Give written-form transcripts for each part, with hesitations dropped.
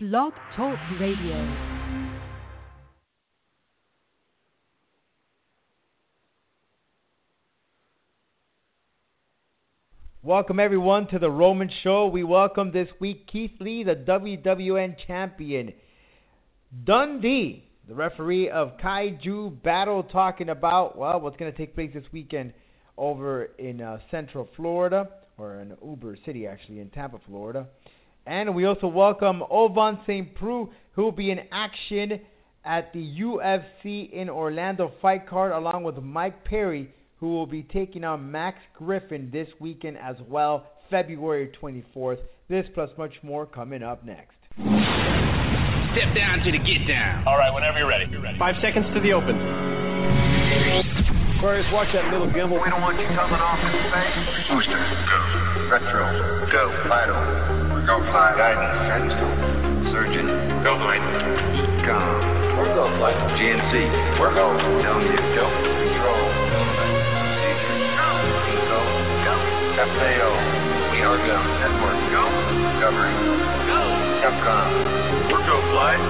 Blog Talk Radio. Welcome everyone to The Roman Show. We welcome this week Keith Lee, the WWN champion. Dundee, the referee of Kaiju Battel, talking about, well, what's going to take place this weekend over in Central Florida, or in Ybor City, actually, in Tampa, Florida. And we also welcome Ovince St. Preux, who will be in action at the UFC in Orlando fight card, along with Mike Perry, who will be taking on Max Griffin this weekend as well, February 24th. This plus much more coming up next. Step down to the get down. All right, whenever you're ready. 5 seconds to the open. First, watch that little gimbal. We don't want you coming off in space. Booster, go. Retro, go. Vital, go. Fly. Guidance, surgeon, go. Flight, com. We're go. Flight, GNC, we're go. W, go. Control. FAO, we are go. Network, go. Discovery, go. Capcom, we're go flight.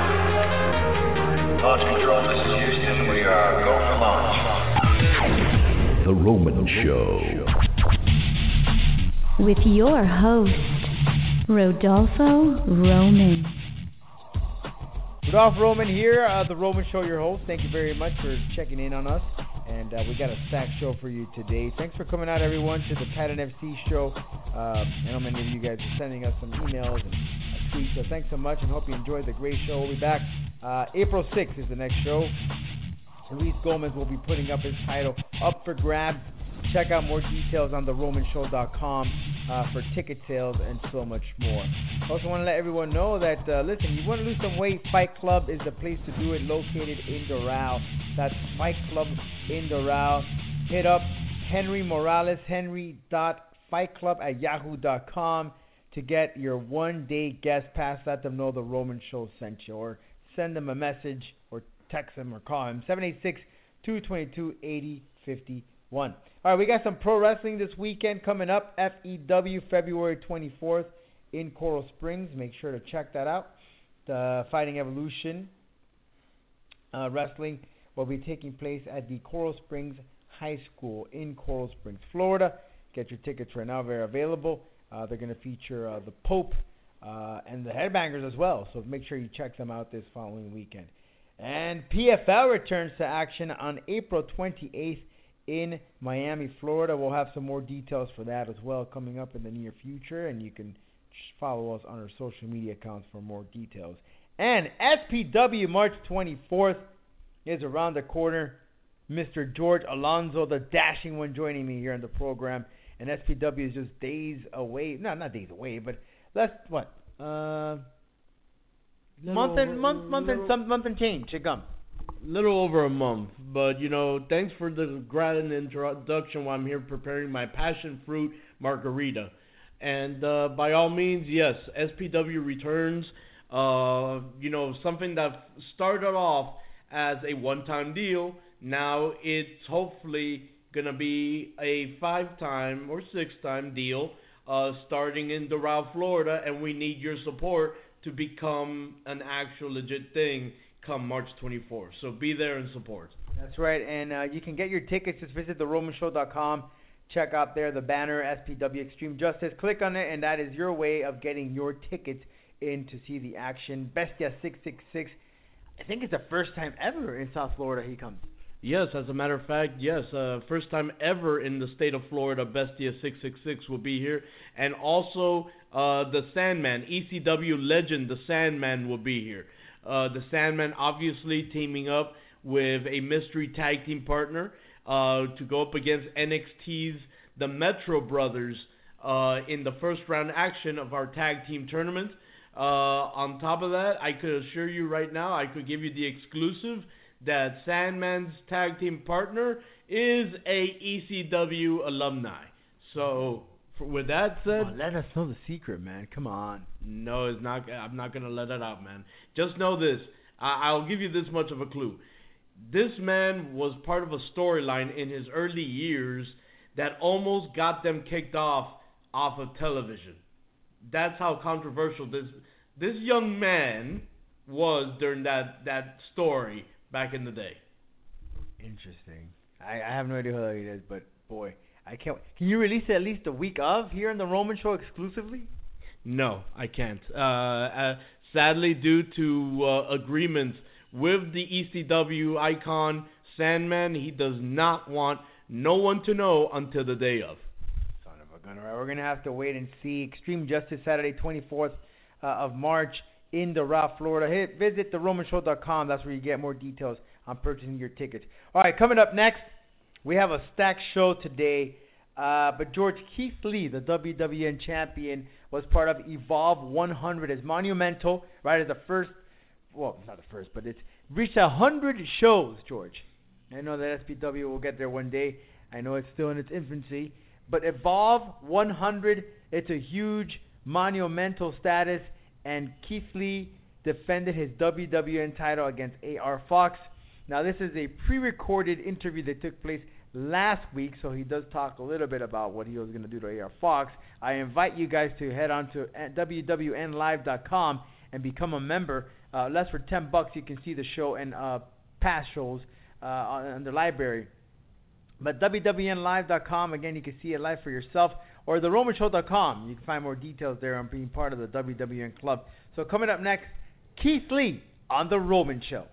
Launch control, this is Houston. We are go for launch. The Roman Show. With your host, Rodolfo Roman. Rodolfo Roman here, The Roman Show, your host. Thank you very much for checking in on us. And we got a stacked show for you today. Thanks for coming out, everyone, to the Titan FC show. I know many of you guys are sending us some emails and tweets, so thanks so much, and hope you enjoyed the great show. We'll be back April 6th is the next show. Luis Gomez will be putting up his title, Up for Grabs. Check out more details on theromanshow.com for ticket sales and so much more. I also want to let everyone know that, listen, you want to lose some weight, Fight Club is the place to do it, located in Doral. That's Fight Club in Doral. Hit up Henry Morales, henry.fightclub@yahoo.com to get your one-day guest pass. Let them know The Roman Show sent you, or send them a message, or text them, or call them, 786-222-8051. All right, we got some pro wrestling this weekend coming up. FEW, February 24th in Coral Springs. Make sure to check that out. The Fighting Evolution Wrestling will be taking place at the Coral Springs High School in Coral Springs, Florida. Get your tickets right now. They're available. They're going to feature the Pope and the Headbangers as well. So make sure you check them out this following weekend. And PFL returns to action on April 28th. In Miami, Florida. We'll have some more details for that as well coming up in the near future, and you can follow us on our social media accounts for more details. And SPW, March 24th, is around the corner. Mr. George Alonso, the dashing one, joining me here on the program, and SPW is just days away. No, not days away, but that's what? Month and change to come. Little over a month, but you know, thanks for the grand introduction while I'm here preparing my passion fruit margarita. And by all means, yes, SPW returns. You know, something that started off as a one-time deal, now it's hopefully gonna be a 5-time or 6-time deal, starting in Doral, Florida, and we need your support to become an actual legit thing come March 24th. So be there and support. That's right. And you can get your tickets. Just visit theromanshow.com. Check out there the banner, SPW Extreme Justice. Click on it, and that is your way of getting your tickets in to see the action. Bestia 666. I think it's the first time ever in South Florida he comes. Yes, as a matter of fact, yes. First time ever in the state of Florida, Bestia 666 will be here. And also the Sandman, ECW legend, the Sandman will be here. The Sandman obviously teaming up with a mystery tag team partner to go up against NXT's The Metro Brothers in the first round action of our tag team tournament. On top of that, I could assure you right now, I could give you the exclusive that Sandman's tag team partner is a ECW alumni. So with that said, oh, let us know the secret, man. Come on. No, it's not. I'm not gonna let that out, man. Just know this. I'll give you this much of a clue. This man was part of a storyline in his early years that almost got them kicked off of television. That's how controversial this this young man was during that story back in the day. Interesting. I have no idea who that is, but boy, I can't. Can you release it at least a week of here in the Roman Show exclusively? No, I can't. Sadly, due to agreements with the ECW icon Sandman, he does not want no one to know until the day of. Son of a gun. All right, we're going to have to wait and see. Extreme Justice, Saturday, 24th of March in the Raw, Florida. Visit theromanshow.com. That's where you get more details on purchasing your tickets. All right, coming up next, we have a stacked show today. But George, Keith Lee, the WWN champion, was part of EVOLVE 100. It's monumental, right? It's the first, well, it's not the first, but it's reached 100 shows, George. I know that SPW will get there one day. I know it's still in its infancy. But EVOLVE 100, it's a huge, monumental status. And Keith Lee defended his WWN title against AR Fox. Now, this is a pre-recorded interview that took place last week, so he does talk a little bit about what he was going to do to AR Fox. I invite you guys to head on to WWNlive.com and become a member. Less for $10, you can see the show and past shows on the library. But WWNlive.com, again, you can see it live for yourself, or theromanshow.com. You can find more details there on being part of the WWN Club. So coming up next, Keith Lee on The Roman Show.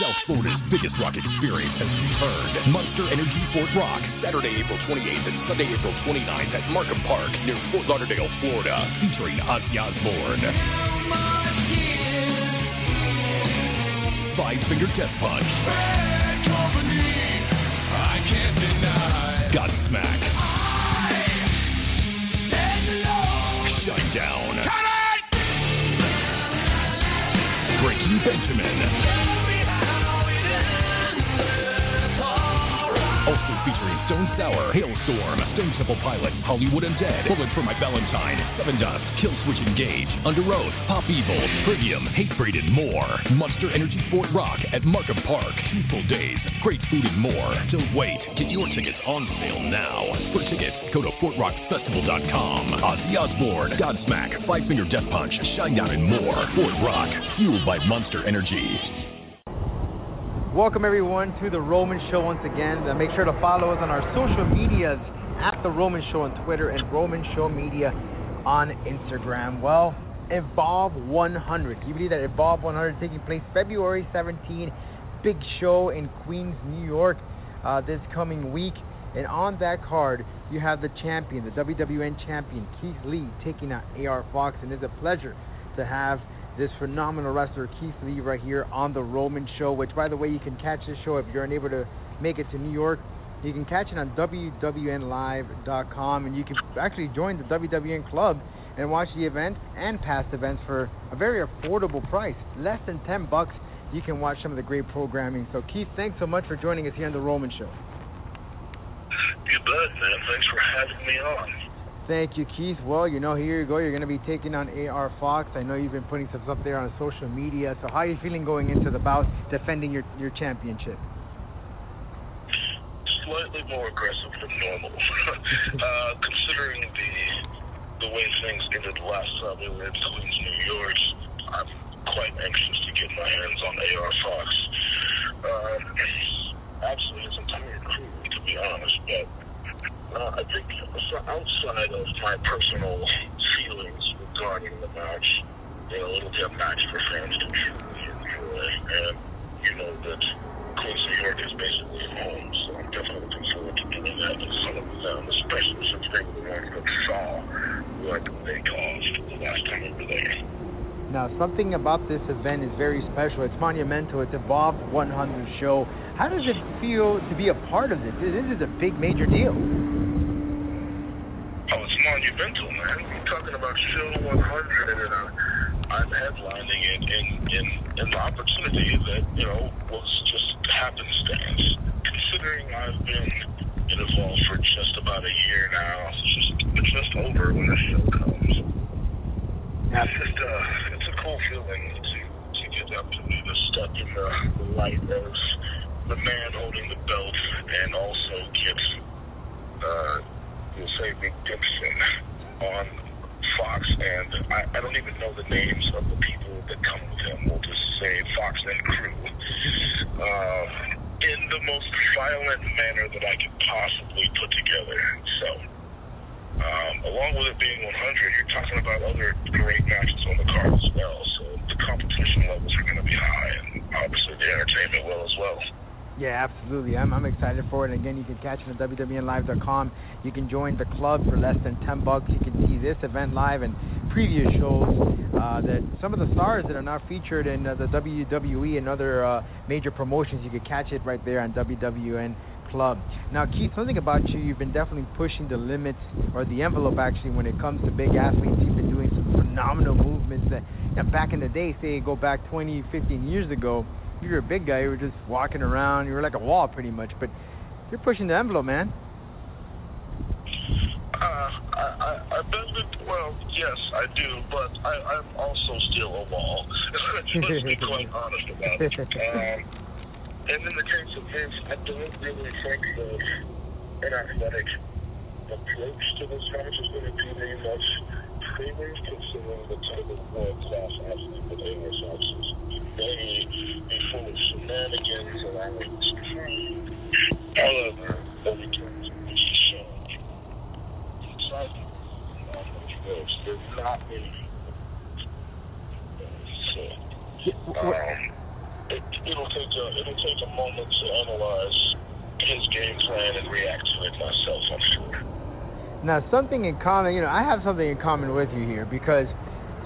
South Florida's biggest rock experience has returned. Monster Energy Fort Rock, Saturday, April 28th and Sunday, April 29th at Markham Park near Fort Lauderdale, Florida, featuring Ozzy Osbourne, Five Finger Death Punch, Bad Company, I Can't Deny, Godsmack, Shut Down, Breaking Benjamin. Also featuring Stone Sour, Hailstorm, Stone Temple Pilots, Hollywood Undead, Bullet for My Valentine, Seven Dust, Killswitch Engage, Under Oath, Pop Evil, Trivium, Hatebreed, and more. Monster Energy Fort Rock at Markham Park. 2 full days, great food and more. Don't wait. Get your tickets on sale now. For tickets, go to FortRockFestival.com. Ozzy Osbourne, Godsmack, Five Finger Death Punch, Shinedown, and more. Fort Rock, fueled by Monster Energy. Welcome, everyone, to The Roman Show once again. Make sure to follow us on our social medias at The Roman Show on Twitter and Roman Show Media on Instagram. Well, EVOLVE 100. Can you believe that EVOLVE 100 is taking place February 17th? Big show in Queens, New York this coming week. And on that card, you have the champion, the WWN champion, Keith Lee, taking on AR Fox. And it's a pleasure to have this phenomenal wrestler, Keith Lee, right here on The Roman Show, which, by the way, you can catch this show if you're unable to make it to New York. You can catch it on WWNlive.com, and you can actually join the WWN Club and watch the event and past events for a very affordable price. Less than $10, you can watch some of the great programming. So, Keith, thanks so much for joining us here on The Roman Show. You bet, man. Thanks for having me on. Thank you, Keith. Well, you know, here you go. You're going to be taking on AR Fox. I know you've been putting stuff up there on social media. So how are you feeling going into the bout, defending your championship? Slightly more aggressive than normal. Considering the way things ended last time we were in Queens, New York, I'm quite anxious to get my hands on AR Fox. Absolutely his entire crew, to be honest, but I think outside of my personal feelings regarding the match, you know, it'll be a match for fans to truly enjoy. And you know that Queens, New York is basically home, so I'm definitely looking forward to doing that with some of them, especially since they were the ones that saw what they caused the last time we were there. Now, something about this event is very special. It's monumental. It's EVOLVE 100 show. How does it feel to be a part of this? This is a big, major deal. Oh, it's monumental, man. We're talking about Show 100, and I'm headlining it in the opportunity that, you know, was just happenstance. Considering I've been in EVOLVE for just about a year now, it's just over when the show comes. It's a cool feeling to get up to be the step in the light of the man holding the belt, and also get, you'll say, redemption on Fox, and I don't even know the names of the people that come with him. We'll just say Fox and crew, in the most violent manner that I could possibly put together. So, along with it being 100, you're talking about other great matches on the card as well. So the competition levels are going to be high, and obviously the entertainment will as well. Yeah, absolutely. I'm excited for it. And again, you can catch it at WWNLive.com. You can join the club for less than $10. You can see this event live and previous shows. That some of the stars that are now featured in the WWE and other major promotions, you can catch it right there on WWN Club. Now, Keith, something about you. You've been definitely pushing the limits, or the envelope, actually, when it comes to big athletes. You've been doing some phenomenal movements that, you know, back in the day, say, go back 20, 15 years ago, you were a big guy, you were just walking around, you were like a wall pretty much, but you're pushing the envelope, man. Yes, I do, but I'm also still a wall. Let's be quite honest about it. And in the case of Vince, I don't really think that an athletic approach to this match is going to be very much favored, considering the type of world-class athlete that A.S. Oxus may be full of shenanigans and athletes. However, over time, it's just shown. It's like, there's not many it'll take a moment to analyze his game plan and react to it myself, I'm sure. Now, something in common, you know, I have something in common with you here, because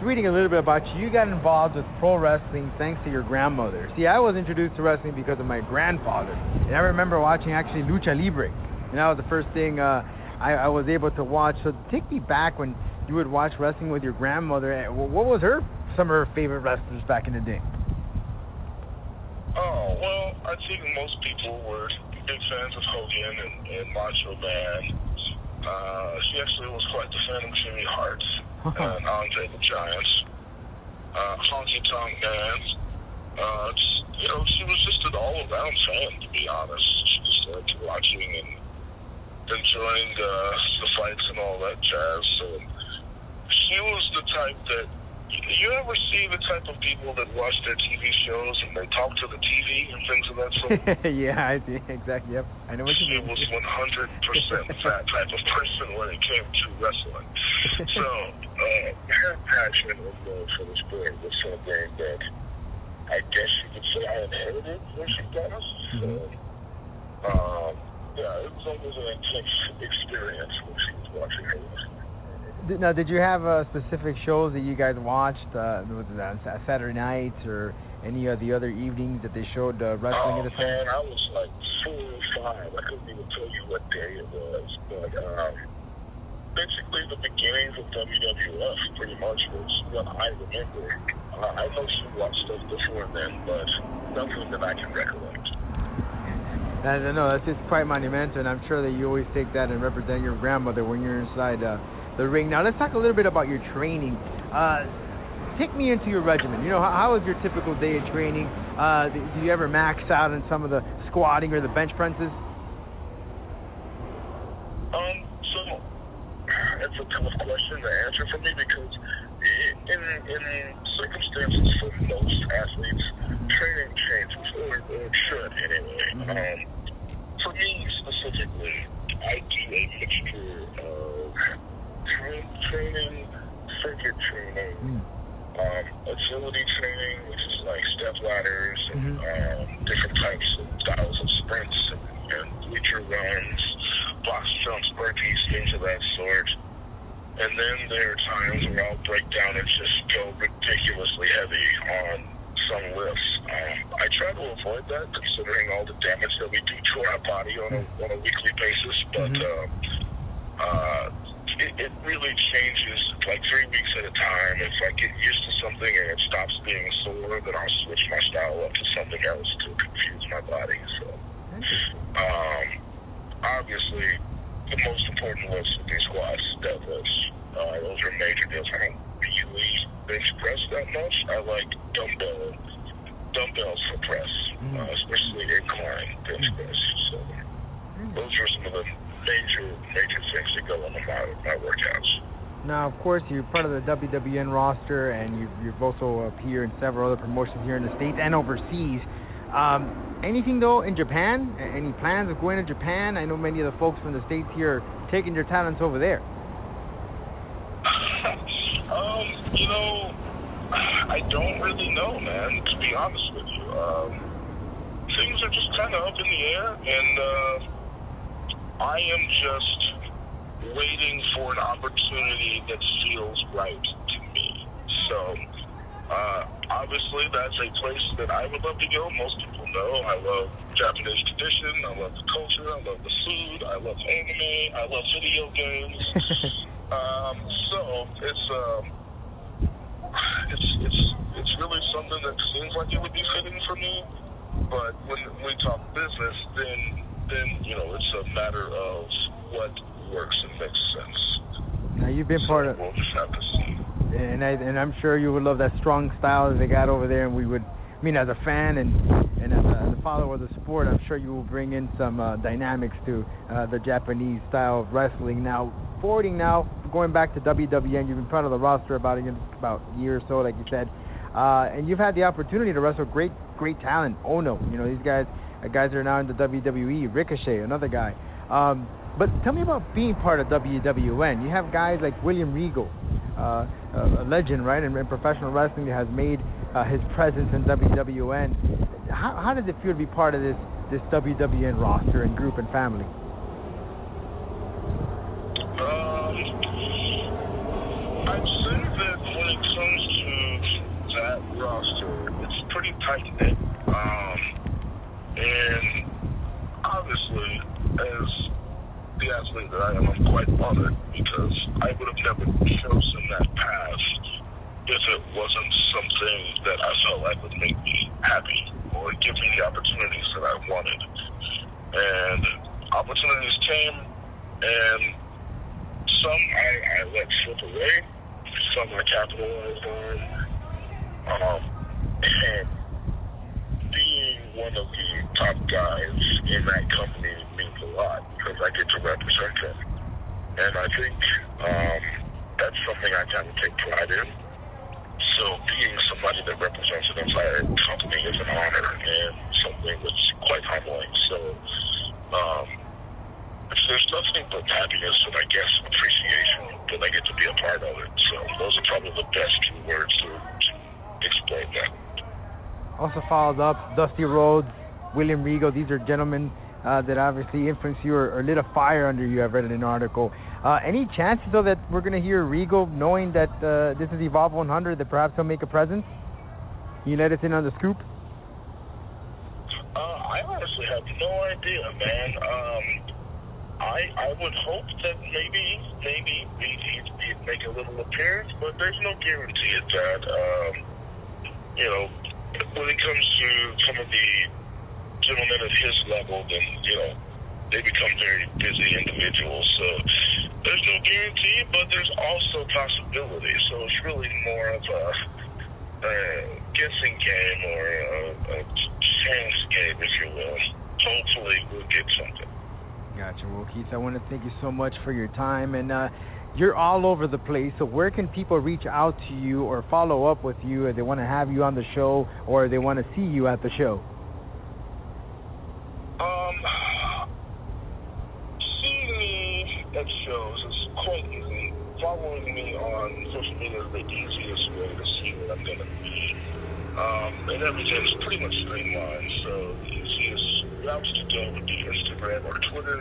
reading a little bit about you, you got involved with pro wrestling thanks to your grandmother. See, I was introduced to wrestling because of my grandfather, and I remember watching actually Lucha Libre, and that was the first thing I was able to watch. So take me back when you would watch wrestling with your grandmother. What was some of her favorite wrestlers back in the day? Oh, well, I think most people were big fans of Hogan and Macho Man. She actually was quite the fan of Jimmy Hart and Andre the Giant, Honky Tonk Man. You know, she was just an all-around fan, to be honest. She just liked watching and enjoying the fights and all that jazz. So she was the type that, you ever see the type of people that watch their TV shows and they talk to the TV and things of that sort? Yeah, I do. Exactly. Yep. I know what you mean. She was 100% that type of person when it came to wrestling. So her passion and love for the sport was something that I guess you could say I inherited when she got us. So, yeah, it was always an intense experience when she was watching her. Now, did you have specific shows that you guys watched, Saturday nights or any of the other evenings that they showed wrestling at the time? Man, I was like 4 or 5. I couldn't even tell you what day it was. But basically the beginnings of WWF pretty much was what I remember. I know she watched stuff before then, but nothing that I can recollect. I don't know, that's just quite monumental, and I'm sure that you always take that and represent your grandmother when you're inside the ring. Now, let's talk a little bit about your training. Take me into your regimen. You know, how is your typical day of training? Do you ever max out on some of the squatting or the bench presses? So, it's a tough question to answer for me, because in circumstances for most athletes, training changes, or it should anyway. For me specifically, I do a mixture of training, circuit training, agility training, which is like step ladders, and different types and styles of sprints, and bleacher runs, box jumps, burpees, things of that sort. And then there are times where I'll break down and just go ridiculously heavy on some lifts. I try to avoid that, considering all the damage that we do to our body on a weekly basis. But it really changes, like 3 weeks at a time. If I get used to something and it stops being sore, then I'll switch my style up to something else to confuse my body. So, obviously, the most important lifts would be squats, deadlifts. Those are major deals. I don't really bench press that much. I like dumbbells for press, especially incline bench press. So those are some of the major things that go into my workouts. Now, of course, you're part of the WWN roster, and you've also appeared in several other promotions here in the States and overseas. Anything, though, in Japan? Any plans of going to Japan? I know many of the folks from the States here are taking their talents over there. You know, I don't really know, man, to be honest with you. Things are just kind of up in the air, and I am just waiting for an opportunity that feels right to me. So, obviously, that's a place that I would love to go. Most people know I love Japanese tradition, I love the culture, I love the food, I love anime, I love video games. So, It's really something that seems like it would be fitting for me, but when we talk business, then you know, it's a matter of what works and makes sense. Now, you've been part of, we'll just have to see. And I'm sure you would love that strong style that they got over there, and we would, I mean, as a fan and as a follower of the sport, I'm sure you will bring in some dynamics to the Japanese style of wrestling. Now, forwarding now, going back to WWN, you've been part of the roster about a year or so, like you said, and you've had the opportunity to wrestle great talent. Ono, you know, these guys are now in the WWE, Ricochet, another guy. But tell me about being part of WWN. You have guys like William Regal, a legend, right, in professional wrestling, that has made his presence in WWN. How does it feel to be part of this WWN roster and group and family? I'd say that when it comes to that roster, it's pretty tight-knit. And obviously, as the athlete that I am, I'm quite honored, because I would have never chosen that path if it wasn't something that I felt like would make me happy or give me the opportunities that I wanted. And opportunities came, and some I let slip away, some I capitalized on, and being one of the top guys in that company means a lot, because I get to represent them. And I think that's something I kind of take pride in. So being somebody that represents an entire company is an honor and something that's quite humbling. So, there's nothing but happiness and, I guess, appreciation that I get to be a part of it. So those are probably the best two words to explain that. Also followed up, Dusty Rhodes, William Regal, these are gentlemen that obviously influenced you or lit a fire under you. I've read in an article. Any chances, though, that we're going to hear Regal, knowing that this is Evolve 100, that perhaps he'll make a presence? Can you let us in on the scoop? I honestly have no idea, man. I would hope that maybe he'd make a little appearance, but there's no guarantee of that. You know, when it comes to some of the gentlemen of his level, then, you know, they become very busy individuals. So there's no guarantee, but there's also possibility. So it's really more of a guessing game or a chance game, if you will. Hopefully we'll get something. Gotcha. Well, Keith, I want to thank you so much for your time, and you're all over the place, so where can people reach out to you or follow up with you if they want to have you on the show or they want to see you at the show? Seeing me at shows is quite easy. Following me on social media is the easiest way to see what I'm going to be. And everything is pretty much streamlined, so the easiest routes to go would be Instagram or Twitter.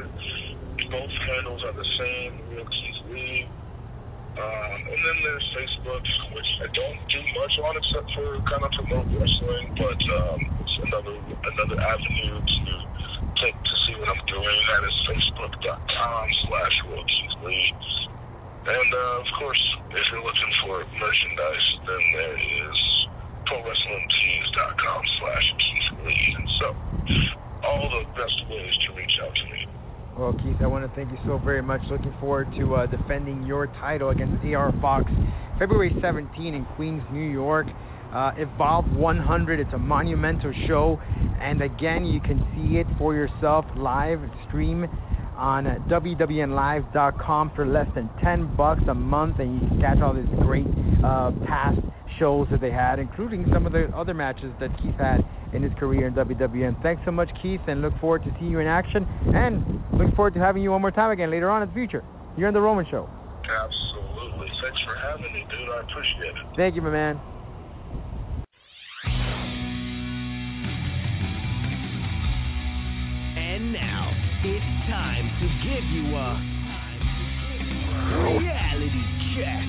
Both handles are the same, real Keith Lee. And then there's Facebook, which I don't do much on except for kind of promote wrestling, but it's another avenue to take to see what I'm doing. That is facebook.com/realkeithlee. And of course, if you're looking for merchandise, then there is prowrestlingtees.com/KeithLee. So, all the best ways to reach out to me. Well, Keith, I want to thank you so very much. Looking forward to defending your title against AR Fox February 17 in Queens, New York. Evolve 100, it's a monumental show. And again, you can see it for yourself live stream on WWNLive.com for less than $10 a month, and you can catch all these great past shows that they had, including some of the other matches that Keith had in his career in WWN. Thanks so much, Keith, and look forward to seeing you in action, and look forward to having you one more time again later on in the future. You're on The Roman Show. Absolutely. Thanks for having me, dude. I appreciate it. Thank you, my man. And now, it's time to give you a reality check.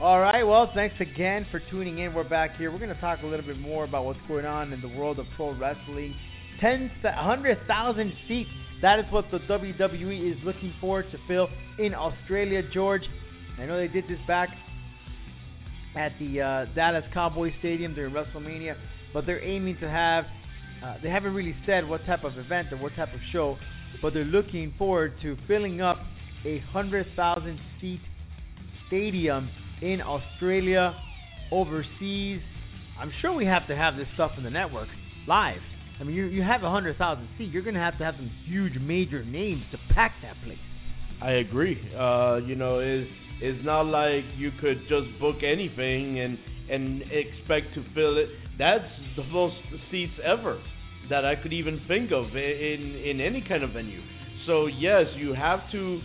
All right, well, thanks again for tuning in. We're back here. We're going to talk a little bit more about what's going on in the world of pro wrestling. 100,000 seats, that is what the WWE is looking forward to fill in Australia, George. I know they did this back at the Dallas Cowboys Stadium during WrestleMania, but they're aiming to have, they haven't really said what type of event or what type of show, but they're looking forward to filling up a 100,000 seat stadium in Australia, overseas. I'm sure we have to have this stuff in the network live. I mean, you have 100,000 seats. You're going to have some huge, major names to pack that place. I agree. You know, it's not like you could just book anything and expect to fill it. That's the most seats ever that I could even think of in any kind of venue. So, yes, you have to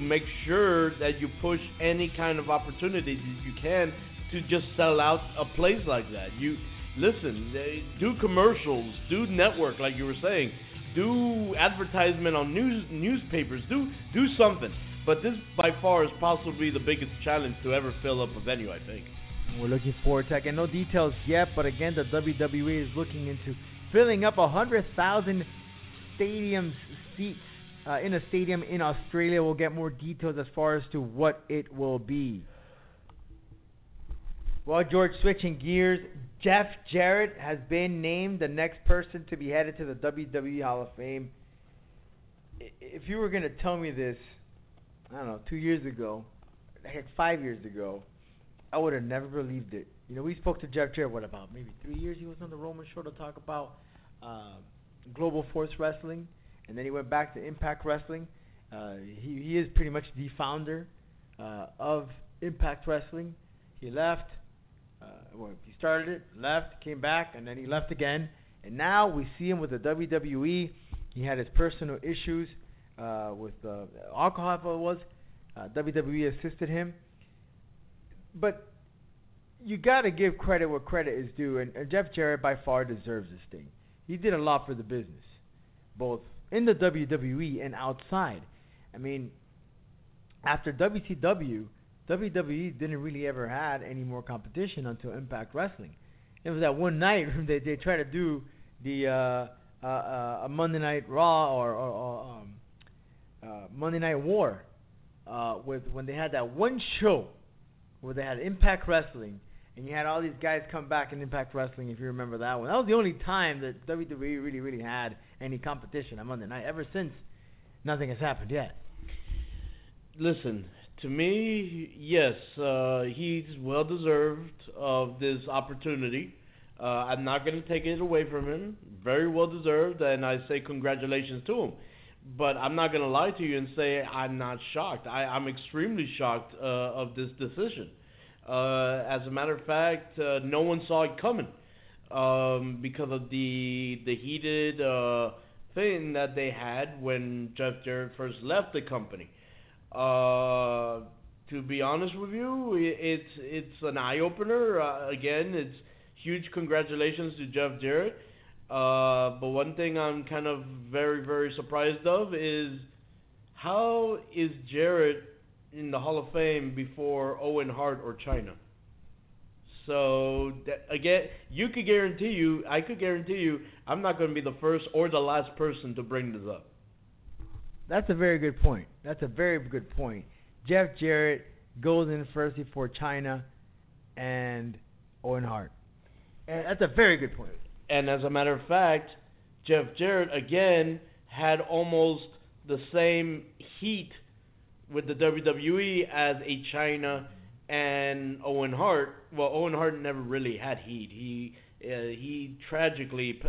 make sure that you push any kind of opportunity that you can to just sell out a place like that. You listen, do commercials, do network, like you were saying, do advertisement on newspapers, do something. But this, by far, is possibly the biggest challenge to ever fill up a venue, I think. We're looking forward to it. Again, no details yet, but again, the WWE is looking into filling up 100,000 stadium seats in a stadium in Australia. We'll get more details as far as to what it will be. Well, George, switching gears, Jeff Jarrett has been named the next person to be headed to the WWE Hall of Fame. If you were going to tell me this, I don't know, 2 years ago, heck, 5 years ago, I would have never believed it. You know, we spoke to Jeff Jarrett, what, about maybe 3 years? He was on The Roman Show to talk about Global Force Wrestling, and then he went back to Impact Wrestling. He is pretty much the founder of Impact Wrestling. He left. Well, he started it, left, came back, and then he left again. And now we see him with the WWE. He had his personal issues with alcohol, if it was. WWE assisted him. But you got to give credit where credit is due, and Jeff Jarrett by far deserves this thing. He did a lot for the business, both in the WWE and outside. I mean, after WCW, WWE didn't really ever had any more competition until Impact Wrestling. It was that one night they tried to do the a Monday Night Raw or Monday Night War with when they had that one show where they had Impact Wrestling, and you had all these guys come back in Impact Wrestling, if you remember that one. That was the only time that WWE really, really had any competition on Monday night. Ever since, nothing has happened yet. Listen, to me, yes, he's well-deserved of this opportunity. I'm not going to take it away from him. Very well-deserved, and I say congratulations to him. But I'm not going to lie to you and say I'm not shocked. I'm extremely shocked of this decision. As a matter of fact, no one saw it coming because of the heated thing that they had when Jeff Jarrett first left the company. To be honest with you, it's an eye-opener. Again, it's huge congratulations to Jeff Jarrett. But one thing I'm kind of very, very surprised of is how is Jarrett in the Hall of Fame before Owen Hart or Chyna? So, again, I could guarantee you, I'm not going to be the first or the last person to bring this up. That's a very good point. Jeff Jarrett goes in first before Chyna and Owen Hart. And that's a very good point. And as a matter of fact, Jeff Jarrett, again, had almost the same heat with the WWE as a Chyna and Owen Hart. Well, Owen Hart never really had heat. He tragically,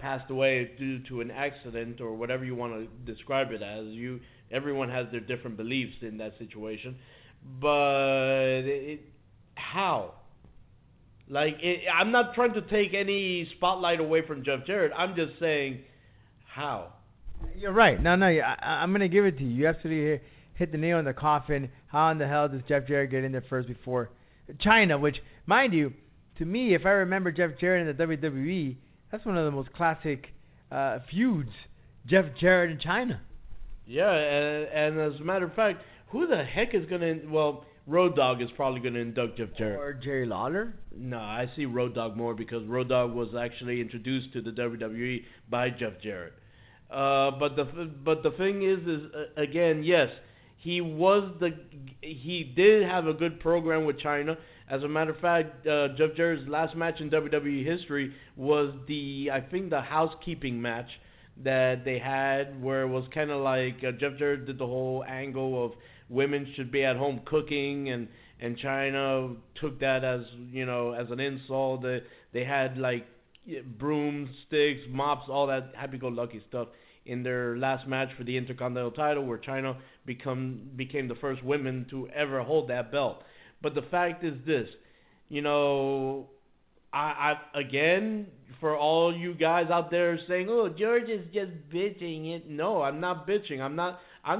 passed away due to an accident or whatever you want to describe it as. Everyone has their different beliefs in that situation. But how? Like, I'm not trying to take any spotlight away from Jeff Jarrett. I'm just saying, how? You're right. No, I'm going to give it to you. You absolutely hit the nail in the coffin. How in the hell does Jeff Jarrett get in there first before Chyna? Which, mind you, to me, if I remember Jeff Jarrett in the WWE, that's one of the most classic feuds, Jeff Jarrett and Chyna. Yeah, and as a matter of fact, who the heck is going to... Well, Road Dogg is probably going to induct Jeff Jarrett. Or Jerry Lawler? No, I see Road Dogg more because Road Dogg was actually introduced to the WWE by Jeff Jarrett. But the thing is again, yes, he did have a good program with Chyna. As a matter of fact, Jeff Jarrett's last match in WWE history was the housekeeping match that they had, where it was kind of like Jeff Jarrett did the whole angle of women should be at home cooking, and Chyna took that as an insult. They had like broomsticks, mops, all that happy-go-lucky stuff in their last match for the Intercontinental title, where Chyna became the first woman to ever hold that belt. But the fact is this, I again, for all you guys out there saying, "Oh, George is just bitching it." No, I'm not bitching. I'm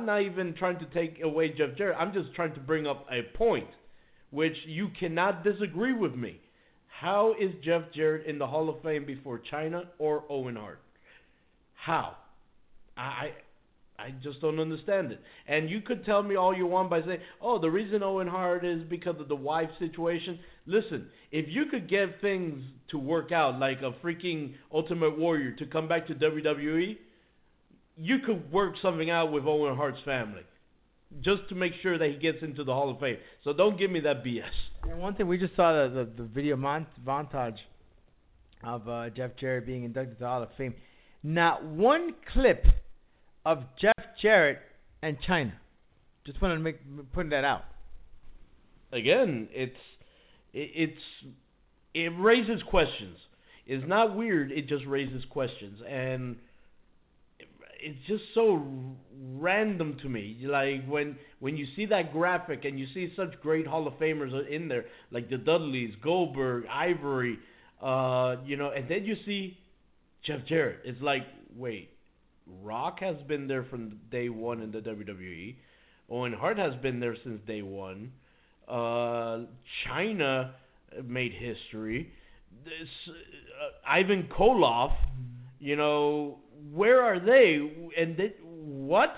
not even trying to take away Jeff Jarrett. I'm just trying to bring up a point, which you cannot disagree with me. How is Jeff Jarrett in the Hall of Fame before Chyna or Owen Hart? How? I just don't understand it. And you could tell me all you want by saying, oh, the reason Owen Hart is because of the wife situation. Listen, if you could get things to work out like a freaking Ultimate Warrior to come back to WWE, you could work something out with Owen Hart's family just to make sure that he gets into the Hall of Fame. So don't give me that BS. And one thing, we just saw the video montage of Jeff Jarrett being inducted to the Hall of Fame. Not one clip of Jeff Jarrett and Chyna. Just wanted to put that out. Again, it raises questions. It's not weird. It just raises questions, and it's just so random to me. Like when you see that graphic and you see such great Hall of Famers in there, like the Dudleys, Goldberg, Ivory, and then you see Jeff Jarrett. It's like, wait. Rock has been there from day one in the WWE. Owen Hart has been there since day one. Chyna made history. Ivan Koloff, where are they? And what?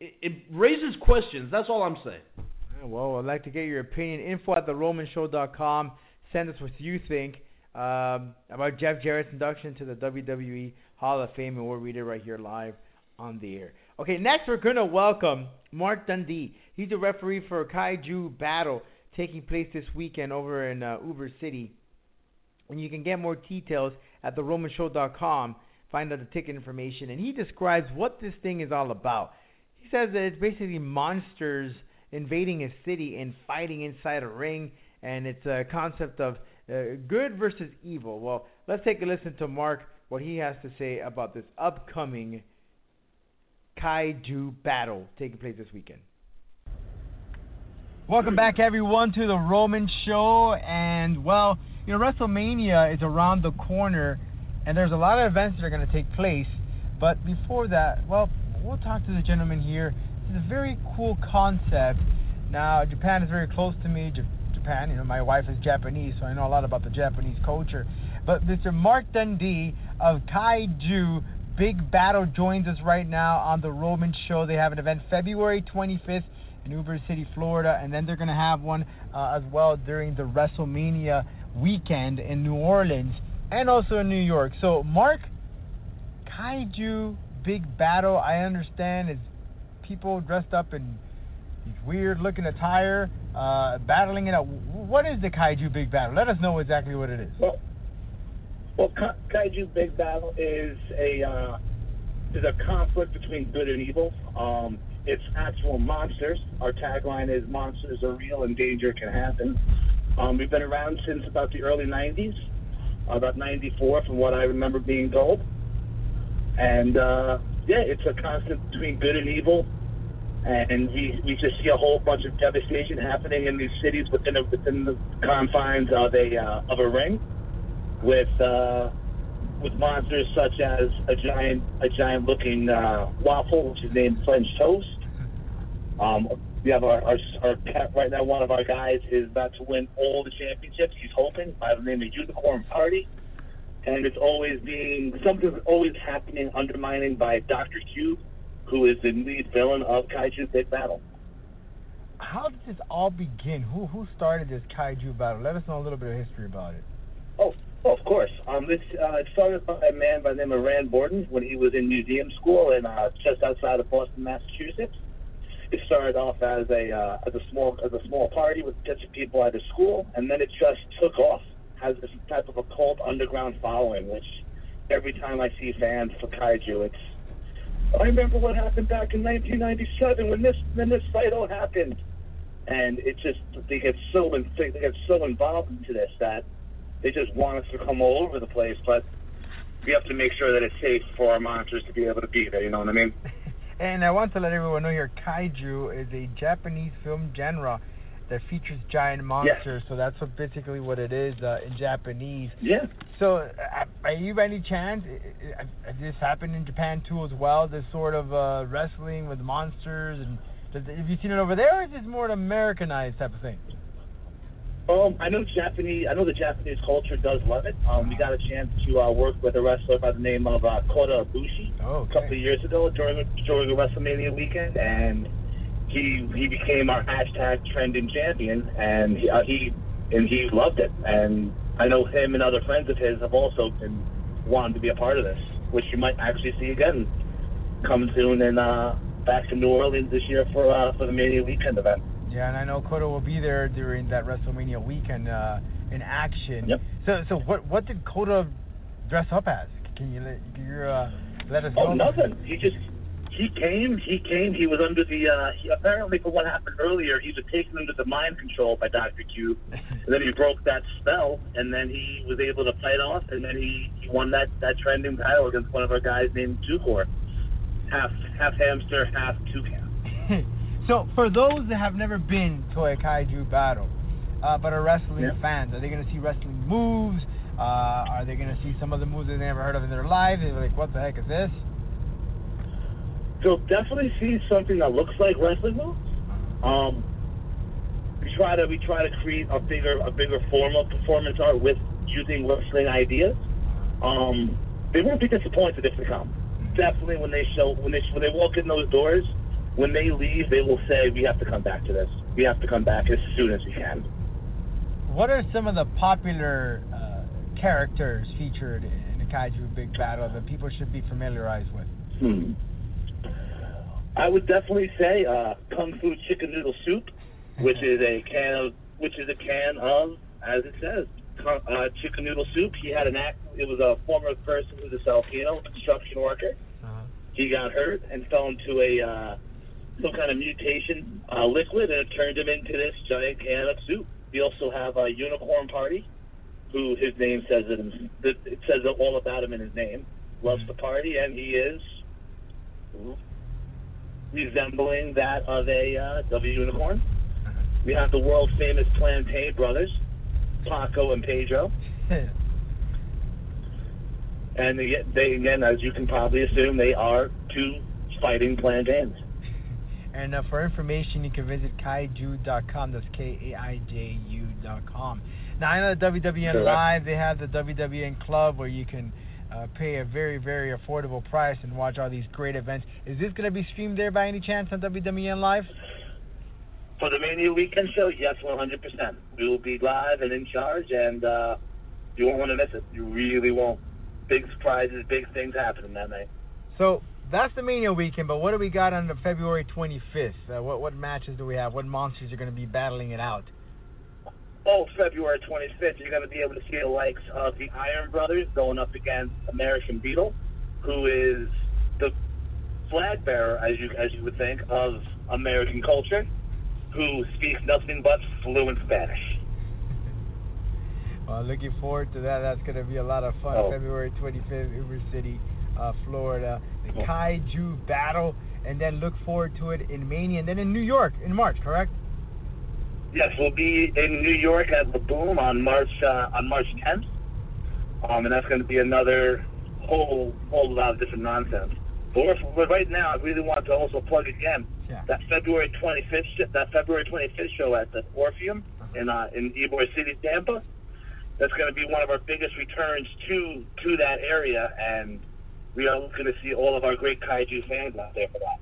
it raises questions. That's all I'm saying. Well, I'd like to get your opinion. info@theromanshow.com. Send us what you think about Jeff Jarrett's induction to the WWE Hall of Fame, and we'll read it right here live on the air. Okay, next we're going to welcome Mark Dundee. He's the referee for Kaiju Battel taking place this weekend over in Ybor City. And you can get more details at theromanshow.com. Find out the ticket information. And he describes what this thing is all about. He says that it's basically monsters invading a city and fighting inside a ring. And it's a concept of good versus evil. Well, let's take a listen to Mark, what he has to say about this upcoming Kaiju Battel taking place this weekend. Welcome back, everyone, to the Roman Show. And, well, WrestleMania is around the corner, and there's a lot of events that are going to take place. But before that, well, we'll talk to the gentleman here. It's a very cool concept. Now, Japan is very close to me. Japan, my wife is Japanese, so I know a lot about the Japanese culture. But Mr. Mark Dundee of Kaiju Big Battel joins us right now on the Roman Show. They have an event February 25th in Ybor City, Florida, and then they're going to have one as well during the WrestleMania weekend in New Orleans and also in New York. So, Mark, Kaiju Big Battel, I understand, is people dressed up in weird-looking attire, battling it out. What is the Kaiju Big Battel? Let us know exactly what it is. Well, Kaiju Big Battel is a conflict between good and evil. It's actual monsters. Our tagline is "Monsters are real and danger can happen." We've been around since about the early '90s. about 94 from what I remember being told. And yeah, it's a constant between good and evil. And we just see a whole bunch of devastation happening in these cities within the confines of a ring, with monsters such as a giant looking waffle, which is named French Toast. We have our cat right now. One of our guys is about to win all the championships. He's hoping, by the name of Unicorn Party. And it's always being something's always happening, undermining by Dr. Q, who is the lead villain of Kaiju Big Battel. How did this all begin? Who started this Kaiju Battel? Let us know a little bit of history about it. Oh, of course. It started by a man by the name of Rand Borden when he was in museum school in just outside of Boston, Massachusetts. It started off as a small party with just people at a school, and then it just took off. Has this type of occult underground following, which every time I see fans for Kaiju, it's. I remember what happened back in 1997 when this fight all happened, and it just they get so involved into this that they just want us to come all over the place. But we have to make sure that it's safe for our monsters to be able to be there. You know what I mean? And I want to let everyone know here, Kaiju is a Japanese film genre that features giant monsters. Yes. So that's basically what it is in Japanese. Yeah. So are you by any chance, has this happened in Japan too as well, this sort of wrestling with monsters? And have you seen it over there, or is this more an Americanized type of thing? I know the Japanese culture does love it. We got a chance to work with a wrestler by the name of Kota Ibushi a couple of years ago during a WrestleMania weekend, and he became our hashtag trending champion, and he loved it. And I know him and other friends of his have also been wanting to be a part of this, which you might actually see again come soon and back to New Orleans this year for the Mania Weekend event. Yeah, and I know Kota will be there during that WrestleMania weekend in action. Yep. So what did Kota dress up as? Can you let us know? Oh, nothing. He came. He was under the, apparently for what happened earlier, he was taken under the mind control by Dr. Q. And then he broke that spell, and then he was able to fight off, and then he won that trending title against one of our guys named Tukor. Half hamster, half toucan. So for those that have never been to a Kaiju Battel, but are wrestling fans, are they going to see wrestling moves? Are they going to see some of the moves that they never heard of in their lives? They're like, what the heck is this? You'll definitely see something that looks like wrestling moves. We try to create a bigger form of performance art with using wrestling ideas. They won't be disappointed if they come. Definitely when they walk in those doors, when they leave, they will say, "We have to come back to this. We have to come back as soon as we can." What are some of the popular characters featured in the Kaiju Big Battel that people should be familiarized with? I would definitely say Kung Fu Chicken Noodle Soup, which is a can of, as it says, chicken noodle soup. He had an act. It was a former person who was a Filipino construction worker. He got hurt and fell into some kind of mutation liquid, and it turned him into this giant can of soup. We also have a Unicorn Party, who his name says it. It says all about him in his name. Loves to party, and he is resembling that of a unicorn. We have the world famous Plantain Brothers, Paco and Pedro. And they again, as you can probably assume, they are two fighting plantains. And for information, you can visit kaiju.com. That's kaiju.com. Now, I know that WWN Live, they have the WWN Club where you can pay a very, very affordable price and watch all these great events. Is this going to be streamed there by any chance on WWN Live? For the Mania Weekend show, yes, 100%. We will be live and in charge, and you won't want to miss it. You really won't. Big surprises, big things happening that night. So that's the Mania Weekend, but what do we got on the February 25th? What matches do we have? What monsters are going to be battling it out? Oh, February 25th, you're going to be able to see the likes of the Iron Brothers going up against American Beetle, who is the flag bearer, as you would think, of American culture, who speaks nothing but fluent Spanish. Looking forward to that. That's going to be a lot of fun. Oh. February 25th, Ybor City, Florida. The Kaiju Battle. And then look forward to it in Mania. And then in New York in March, correct? Yes, we'll be in New York at the Boom on March 10th. And that's going to be another whole lot of different nonsense. But right now, I really want to also plug again that February 25th show at the Orpheum in Ybor City, Tampa. That's going to be one of our biggest returns to that area, and we are looking to see all of our great Kaiju fans out there for that.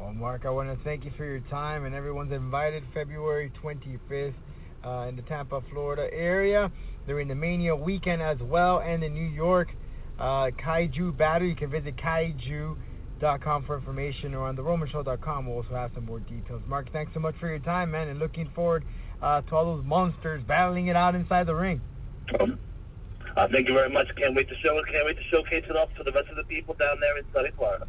Well, Mark, I want to thank you for your time, and everyone's invited February 25th in the Tampa, Florida area during the Mania weekend as well, and in New York. Kaiju Battle. You can visit kaiju.com for information, or on theromanshow.com. We'll also have some more details. Mark, thanks so much for your time, man, and looking forward to all those monsters battling it out inside the ring. Thank you very much. Can't wait to show it. Can't wait to showcase it off to the rest of the people down there in sunny Florida.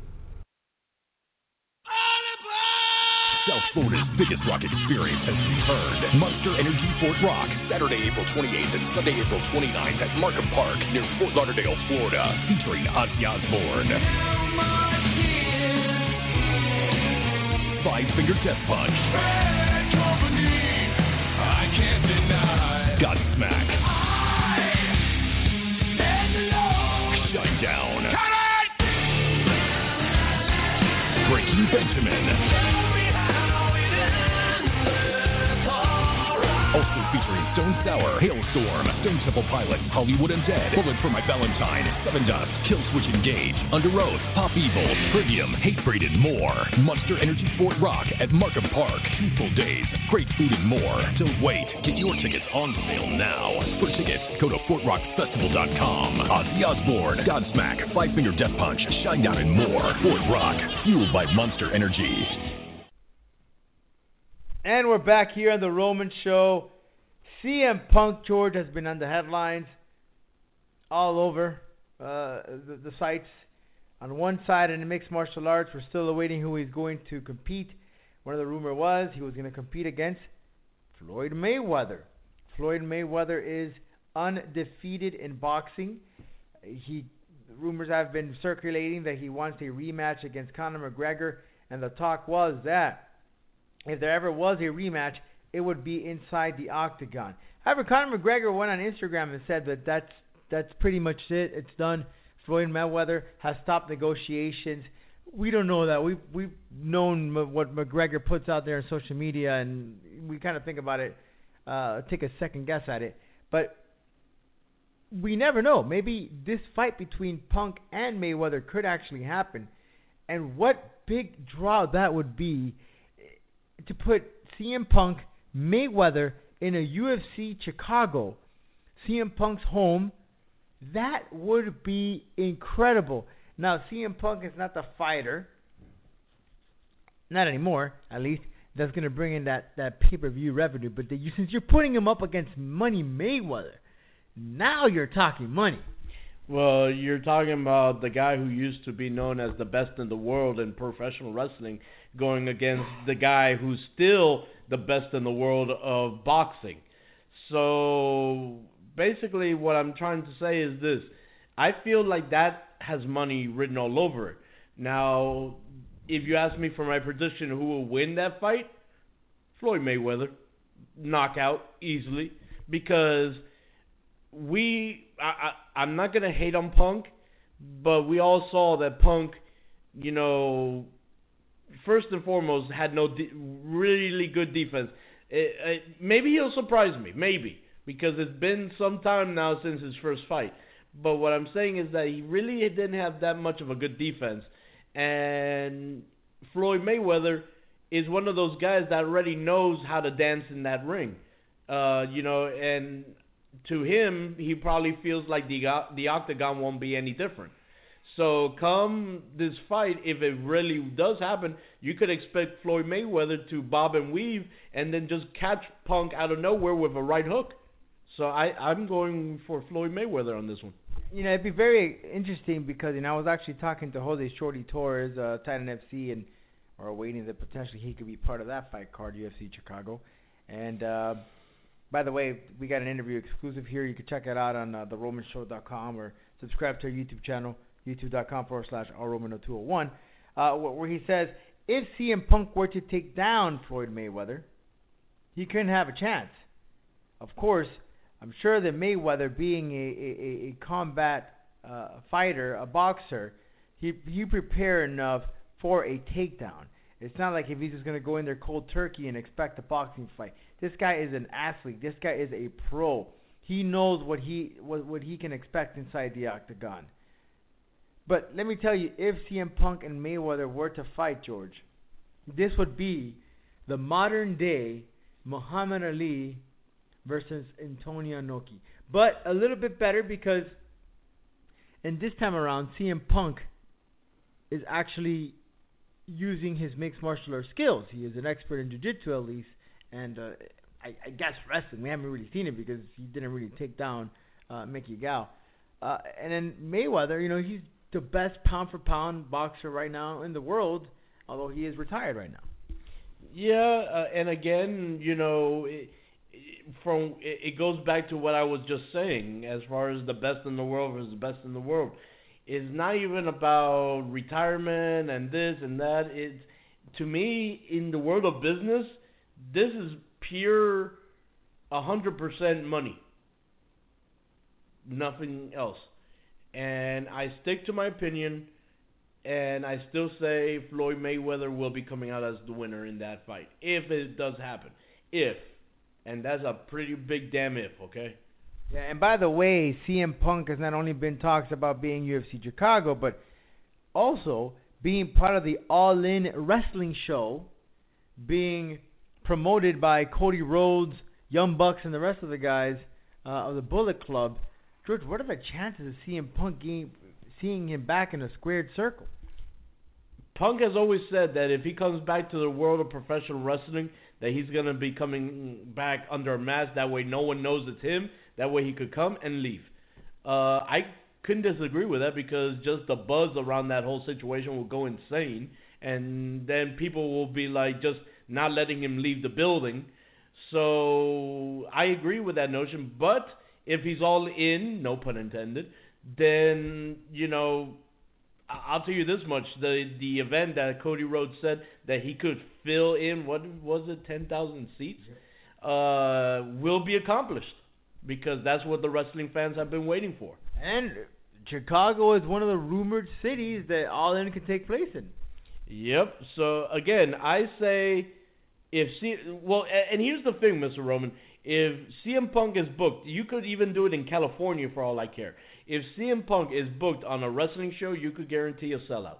South Florida's biggest rock experience has returned. Monster Energy Fort Rock, Saturday, April 28th and Sunday, April 29th at Markham Park near Fort Lauderdale, Florida, featuring Ozzy Osbourne, Five Finger Death Punch, Godsmack, Shutdown, Breaking Benjamin. Also featuring Stone Sour, Hailstorm, Stone Temple Pilots, Hollywood Undead, Bullet for My Valentine, Seven Dust, Killswitch Engage, Under Oath, Pop Evil, Trivium, Hatebreed, and more. Monster Energy Fort Rock at Markham Park. 2 full days, great food and more. Don't wait. Get your tickets on sale now. For tickets, go to FortRockFestival.com. Ozzy Osbourne, Godsmack, Five Finger Death Punch, Shinedown, and more. Fort Rock, fueled by Monster Energy. And we're back here on The Roman Show. CM Punk, George, has been on the headlines all over the sites. On one side, in the mixed martial arts, we're still awaiting who he's going to compete. One of the rumor was he was going to compete against Floyd Mayweather. Floyd Mayweather is undefeated in boxing. Rumors have been circulating that he wants a rematch against Conor McGregor, and the talk was that if there ever was a rematch, it would be inside the octagon. However, Conor McGregor went on Instagram and said that that's pretty much it. It's done. Floyd Mayweather has stopped negotiations. We don't know that. We've known what McGregor puts out there on social media, and we kind of think about it, take a second guess at it. But we never know. Maybe this fight between Punk and Mayweather could actually happen. And what big draw that would be to put CM Punk, Mayweather in a UFC Chicago, CM Punk's home. That would be incredible. Now, CM Punk is not the fighter, not anymore, at least, that's going to bring in that pay-per-view revenue. But since you're putting him up against Money Mayweather, now you're talking money. Well, you're talking about the guy who used to be known as the best in the world in professional wrestling going against the guy who's still the best in the world of boxing. So basically what I'm trying to say is this. I feel like that has money written all over it. Now, if you ask me for my prediction who will win that fight, Floyd Mayweather. Knockout, easily. Because I'm not going to hate on Punk, but we all saw that Punk, you know, first and foremost, had no really good defense. Maybe he'll surprise me, maybe, because it's been some time now since his first fight. But what I'm saying is that he really didn't have that much of a good defense. And Floyd Mayweather is one of those guys that already knows how to dance in that ring. And to him, he probably feels like the octagon won't be any different. So come this fight, if it really does happen, you could expect Floyd Mayweather to bob and weave and then just catch Punk out of nowhere with a right hook. So I'm going for Floyd Mayweather on this one. You know, it'd be very interesting because, I was actually talking to Jose Shorty Torres, Titan FC, and are waiting that potentially he could be part of that fight card, UFC Chicago. And By the way, we got an interview exclusive here. You can check it out on theromanshow.com or subscribe to our YouTube channel, youtube.com/rroman0201, where he says, if CM Punk were to take down Floyd Mayweather, he couldn't have a chance. Of course, I'm sure that Mayweather, being a combat fighter, a boxer, you prepare enough for a takedown. It's not like if he's just going to go in there cold turkey and expect a boxing fight. This guy is an athlete. This guy is a pro. He knows what he can expect inside the octagon. But let me tell you, if CM Punk and Mayweather were to fight, George, this would be the modern day Muhammad Ali versus Antonio Inoki. But a little bit better, because in this time around, CM Punk is actually using his mixed martial arts skills. He is an expert in jiu-jitsu, at least, and I guess wrestling. We haven't really seen it because he didn't really take down Mickey Gall. And then Mayweather, you know, he's the best pound-for-pound boxer right now in the world, although he is retired right now. Yeah, and again, you know, it goes back to what I was just saying as far as the best in the world versus the best in the world. It's not even about retirement and this and that. It's, to me, in the world of business, this is pure 100% money. Nothing else. And I stick to my opinion, and I still say Floyd Mayweather will be coming out as the winner in that fight, if it does happen. If. And that's a pretty big damn if, okay? Yeah, and by the way, CM Punk has not only been talks about being UFC Chicago, but also being part of the All In Wrestling show, being promoted by Cody Rhodes, Young Bucks, and the rest of the guys of the Bullet Club. George, what are the chances of CM Punk seeing him back in a squared circle? Punk has always said that if he comes back to the world of professional wrestling, that he's going to be coming back under a mask. That way no one knows it's him. That way he could come and leave. I couldn't disagree with that, because just the buzz around that whole situation will go insane. And then people will be like just not letting him leave the building. So I agree with that notion. But if he's all in, no pun intended, then, you know, I'll tell you this much. The event that Cody Rhodes said that he could fill in, what was it, 10,000 seats, will be accomplished, because that's what the wrestling fans have been waiting for. And Chicago is one of the rumored cities that All In can take place in. Yep. So, again, I say and here's the thing, Mr. Roman. If CM Punk is booked, you could even do it in California for all I care. If CM Punk is booked on a wrestling show, you could guarantee a sellout.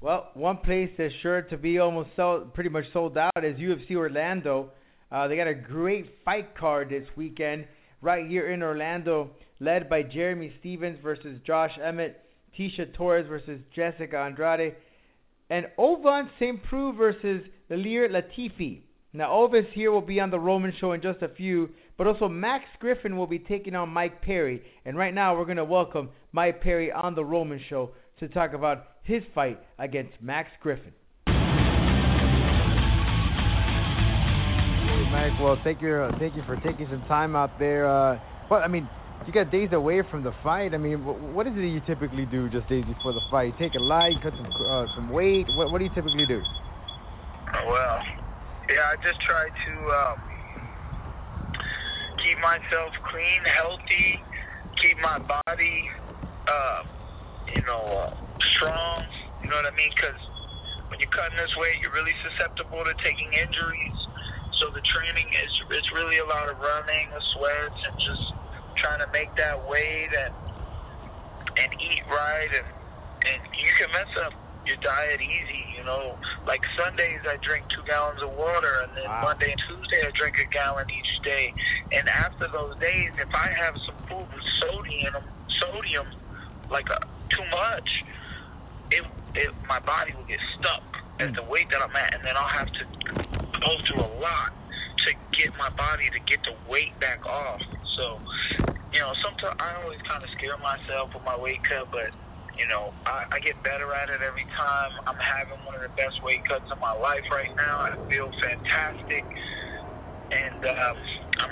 Well, one place that's sure to be almost pretty much sold out is UFC Orlando. They got a great fight card this weekend right here in Orlando, led by Jeremy Stevens versus Josh Emmett, Tisha Torres versus Jessica Andrade, and Ovince St. Preux versus Ilir Latifi. Now, Ovince here will be on The Roman Show in just a few, but also Max Griffin will be taking on Mike Perry. And right now, we're going to welcome Mike Perry on The Roman Show to talk about his fight against Max Griffin. Mike, well, thank you for taking some time out there. But I mean, you got days away from the fight. I mean, what is it you typically do just days before the fight? Take a lie, cut some weight. What do you typically do? Well, yeah, I just try to keep myself clean, healthy, keep my body, strong. You know what I mean? Because when you're cutting this weight, you're really susceptible to taking injuries. So the training is really a lot of running, of sweats, and just trying to make that weight and eat right. And you can mess up your diet easy, you know. Like Sundays, I drink 2 gallons of water, and then Monday and Tuesday, I drink a gallon each day. And after those days, if I have some food with sodium, like too much, my body will get stuck at the weight that I'm at, and then I'll have to go through a lot to get my body to get the weight back off. So, you know, sometimes I always kind of scare myself with my weight cut, but, you know, I get better at it every time. I'm having one of the best weight cuts of my life right now. I feel fantastic, and I'm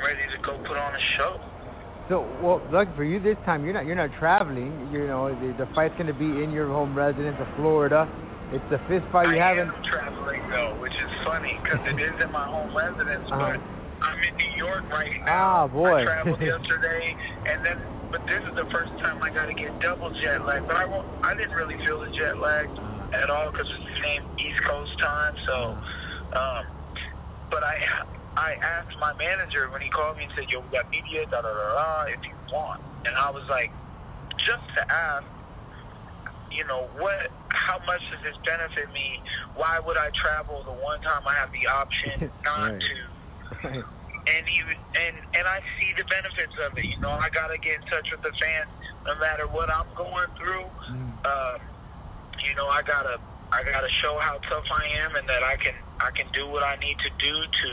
ready to go put on a show. So, well, lucky for you this time, you're not traveling. You know, the fight's going to be in your home residence of Florida. It's the fist fight you haven't. I am traveling, though, which is funny because it is in my home residence, but I'm in New York right now. Ah, boy. I traveled yesterday, and then, but this is the first time I got to get double jet lag. But I didn't really feel the jet lag at all because it's the same East Coast time. So, but I asked my manager when he called me and said, yo, we got media, if you want. And I was like, just to ask, you know, what, how much does this benefit me? Why would I travel the one time I have the option not to? Right. And and I see the benefits of it. You know, I got to get in touch with the fans no matter what I'm going through. You know, I gotta show how tough I am and that I can do what I need to do to.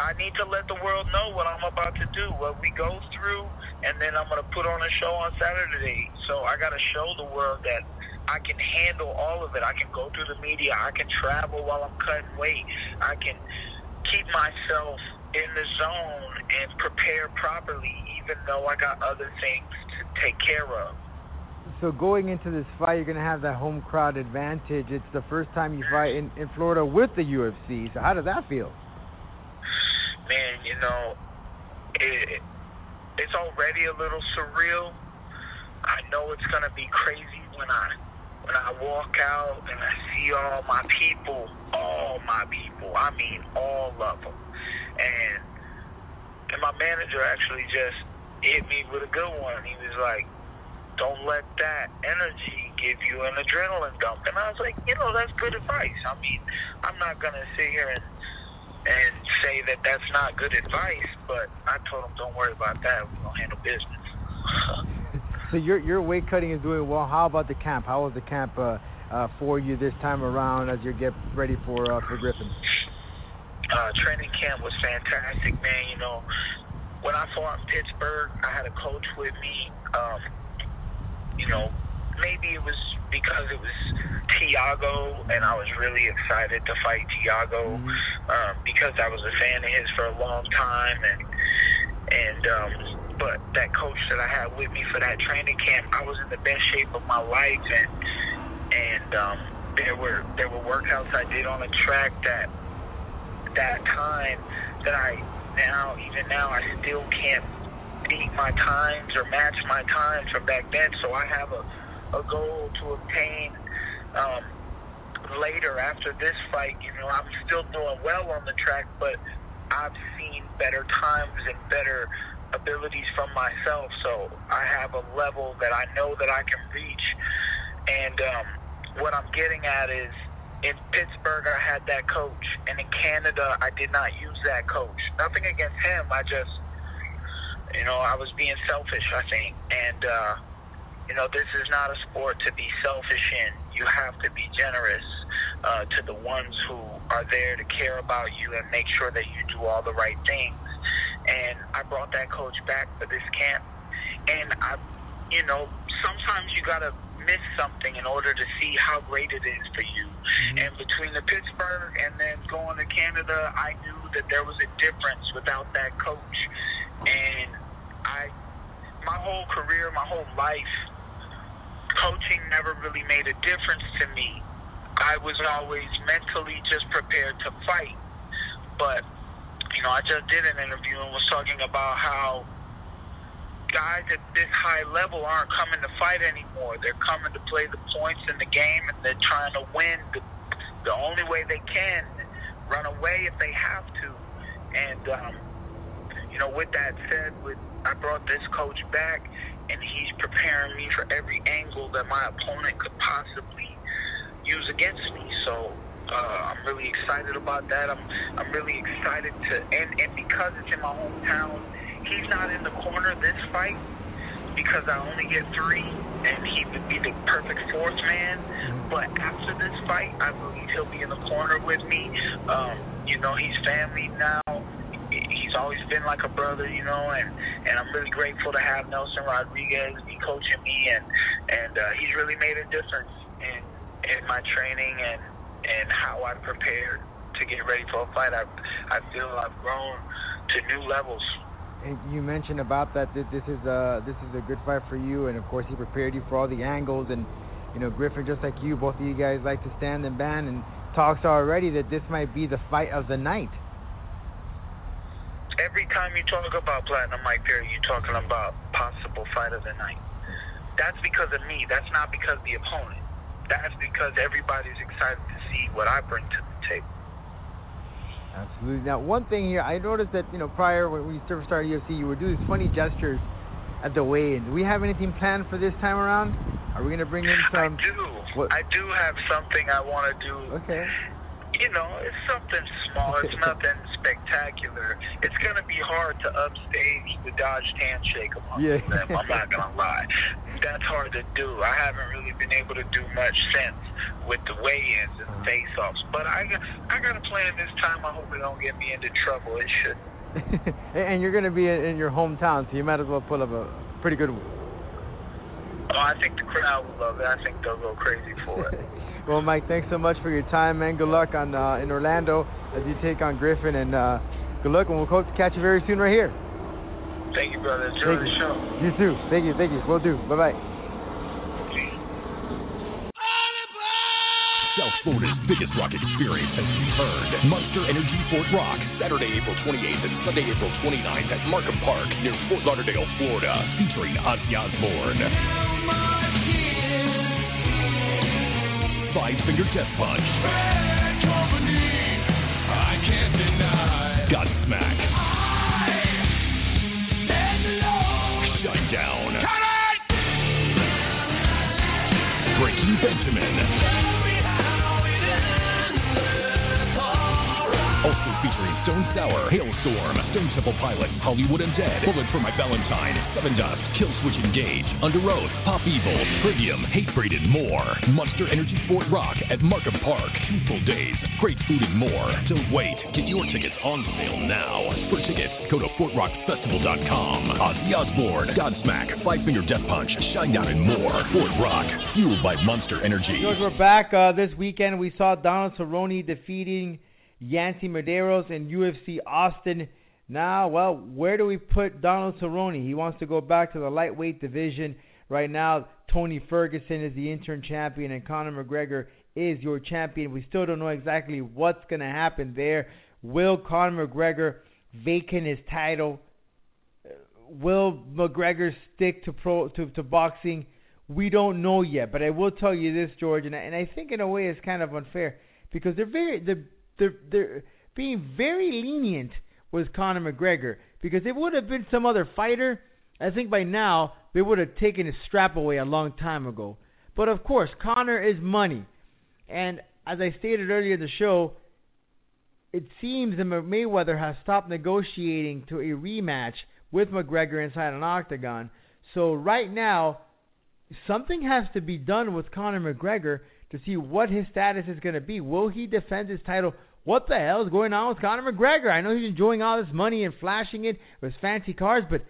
I need to let the world know what I'm about to do, what we go through, and then I'm going to put on a show on Saturday. So I got to show the world that I can handle all of it. I can go through the media. I can travel while I'm cutting weight. I can keep myself in the zone and prepare properly, even though I got other things to take care of. So going into this fight, you're going to have that home crowd advantage. It's the first time you fight in Florida with the UFC. So how does that feel? Man, you know, it's already a little surreal. I know it's gonna be crazy when I walk out and I see all my people. I mean, all of them. And my manager actually just hit me with a good one. He was like, "Don't let that energy give you an adrenaline dump." And I was like, you know, that's good advice. I mean, I'm not gonna sit here and say that that's not good advice, but I told him, don't worry about that. We're going to handle business. So your weight cutting is doing well. How about the camp? How was the camp for you this time around as you get ready for Griffin? Training camp was fantastic, man. You know, when I fought in Pittsburgh, I had a coach with me. You know, maybe it was because it was Tiago, and I was really excited to fight Tiago because I was a fan of his for a long time. And but that coach that I had with me for that training camp, I was in the best shape of my life, and there were workouts I did on the track that time that I still can't beat my times or match my times from back then. So I have a goal to obtain later after this fight. You know, I'm still doing well on the track, but I've seen better times and better abilities from myself, so I have a level that I know that I can reach. And what I'm getting at is, in Pittsburgh I had that coach, and in Canada I did not use that coach. Nothing against him, I just, you know, I was being selfish, I think. And you know, this is not a sport to be selfish in. You have to be generous to the ones who are there to care about you and make sure that you do all the right things. And I brought that coach back for this camp. And, you know, sometimes you got to miss something in order to see how great it is for you. And between the Pittsburgh and then going to Canada, I knew that there was a difference without that coach. And my whole career, my whole life, coaching never really made a difference to me. I was always mentally just prepared to fight. But, you know, I just did an interview and was talking about how guys at this high level aren't coming to fight anymore. They're coming to play the points in the game, and they're trying to win the only way they can, run away if they have to. And, you know, with that said, I brought this coach back, and he's preparing me for every angle that my opponent could possibly use against me. So I'm really excited about that. I'm really excited to, and because it's in my hometown, he's not in the corner this fight because I only get three, and he would be the perfect fourth man. But after this fight, I believe he'll be in the corner with me. You know, he's family now. He's always been like a brother, you know, and I'm really grateful to have Nelson Rodriguez be coaching me, and he's really made a difference in my training and how I prepared to get ready for a fight. I feel I've grown to new levels. And you mentioned about that this is a good fight for you, and of course he prepared you for all the angles. And you know, Griffin, just like you, both of you guys like to stand and ban, and talks already that this might be the fight of the night. Every time you talk about Platinum Mike Perry, you're talking about possible fight of the night. That's because of me. That's not because of the opponent. That's because everybody's excited to see what I bring to the table. Absolutely. Now, one thing here, I noticed that, you know, prior when you first started UFC, you would do these funny gestures at the weigh-in. Do we have anything planned for this time around? Are we going to bring in some? I do. What? I do have something I want to do. Okay. You know, it's something small. It's nothing spectacular. It's going to be hard to upstage the Dodge handshake among them. I'm not going to lie. That's hard to do. I haven't really been able to do much since with the weigh-ins and face-offs. But I got a plan this time. I hope it don't get me into trouble. It shouldn't. And you're going to be in your hometown, so you might as well pull up a pretty good one. Oh, I think the crowd will love it. I think they'll go crazy for it. Well, Mike, thanks so much for your time, man. Good luck on in Orlando as you take on Griffin, and good luck, and we'll hope to catch you very soon right here. Thank you, brother. Enjoy the show. You too. Thank you. Thank you. Will do. Bye-bye. South Florida's biggest rock experience has returned. Monster Energy Fort Rock, Saturday, April 28th and Sunday, April 29th at Markham Park near Fort Lauderdale, Florida, featuring Ozzy Osbourne, Five Finger Death Punch, Bad Company, I Can't Deny, Godsmack, Shutdown, Breaking Benjamin, also featuring Stone Sour, Hailstorm, Stone Temple Pilots, Hollywood Undead, Bullet for My Valentine, Seven Dust, Killswitch Engage, Under Oath, Pop Evil, Trivium, Hatebreed, and more. Monster Energy Fort Rock at Markham Park. 2 full days, great food and more. Don't wait. Get your tickets on sale now. For tickets, go to FortRockFestival.com. Ozzy Osbourne, Godsmack, Five Finger Death Punch, Shinedown, and more. Fort Rock, fueled by Monster Energy. George, we're back. This weekend, we saw Donald Cerrone defeating Yancy Medeiros in UFC Austin. Now, well, where do we put Donald Cerrone? He wants to go back to the lightweight division. Right now, Tony Ferguson is the interim champion, and Conor McGregor is your champion. We still don't know exactly what's going to happen there. Will Conor McGregor vacate his title? Will McGregor stick to boxing? We don't know yet, but I will tell you this, George, and I think in a way it's kind of unfair because they're being very lenient with Conor McGregor, because it would have been some other fighter, I think by now they would have taken his strap away a long time ago. But of course, Conor is money, and as I stated earlier in the show, it seems that Mayweather has stopped negotiating to a rematch with McGregor inside an octagon. So right now, something has to be done with Conor McGregor to see what his status is going to be. Will he defend his title? What the hell is going on with Conor McGregor? I know he's enjoying all this money and flashing it with fancy cars, but,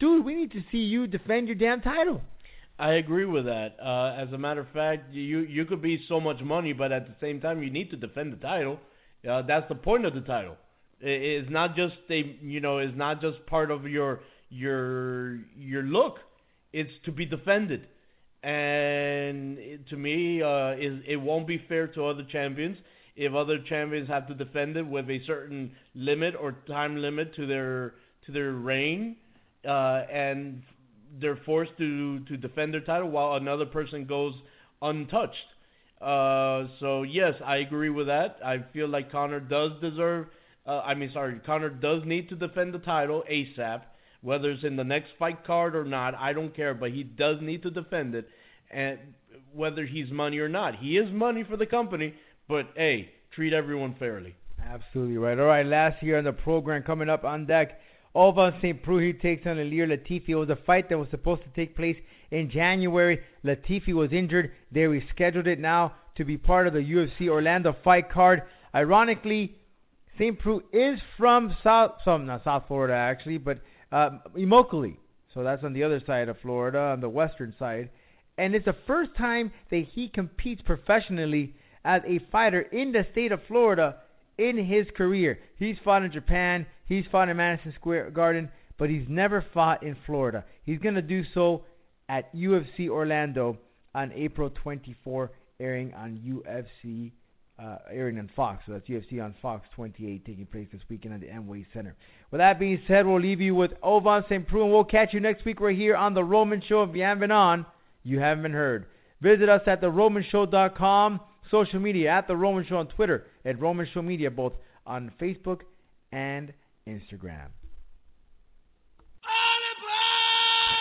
dude, we need to see you defend your damn title. I agree with that. As a matter of fact, you could be so much money, but at the same time, you need to defend the title. That's the point of the title. It's not just it's not just part of your look. It's to be defended. And to me, it won't be fair to other champions if other champions have to defend it with a certain limit or time limit to their reign, and they're forced to defend their title while another person goes untouched. So yes, I agree with that. I feel like Conor does need to defend the title ASAP, whether it's in the next fight card or not. I don't care, but he does need to defend it, and whether he's money or not, he is money for the company. But, hey, treat everyone fairly. Absolutely right. All right, last year on the program, coming up on deck, Ovince St. Preux, he takes on Ilir Latifi. It was a fight that was supposed to take place in January. Latifi was injured. They rescheduled it now to be part of the UFC Orlando fight card. Ironically, St. Preux is from South Florida, actually, but Immokalee. So that's on the other side of Florida, on the western side. And it's the first time that he competes professionally as a fighter in the state of Florida in his career. He's fought in Japan. He's fought in Madison Square Garden, but he's never fought in Florida. He's going to do so at UFC Orlando on April 24, airing on UFC, airing on Fox. So that's UFC on Fox 28, taking place this weekend at the Amway Center. With that being said, we'll leave you with Ovince St. Preux, and we'll catch you next week right here on The Roman Show. If you haven't been on, you haven't been heard. Visit us at theromanshow.com. Social media at The Roman Show on Twitter, at Roman Show Media, both on Facebook and Instagram.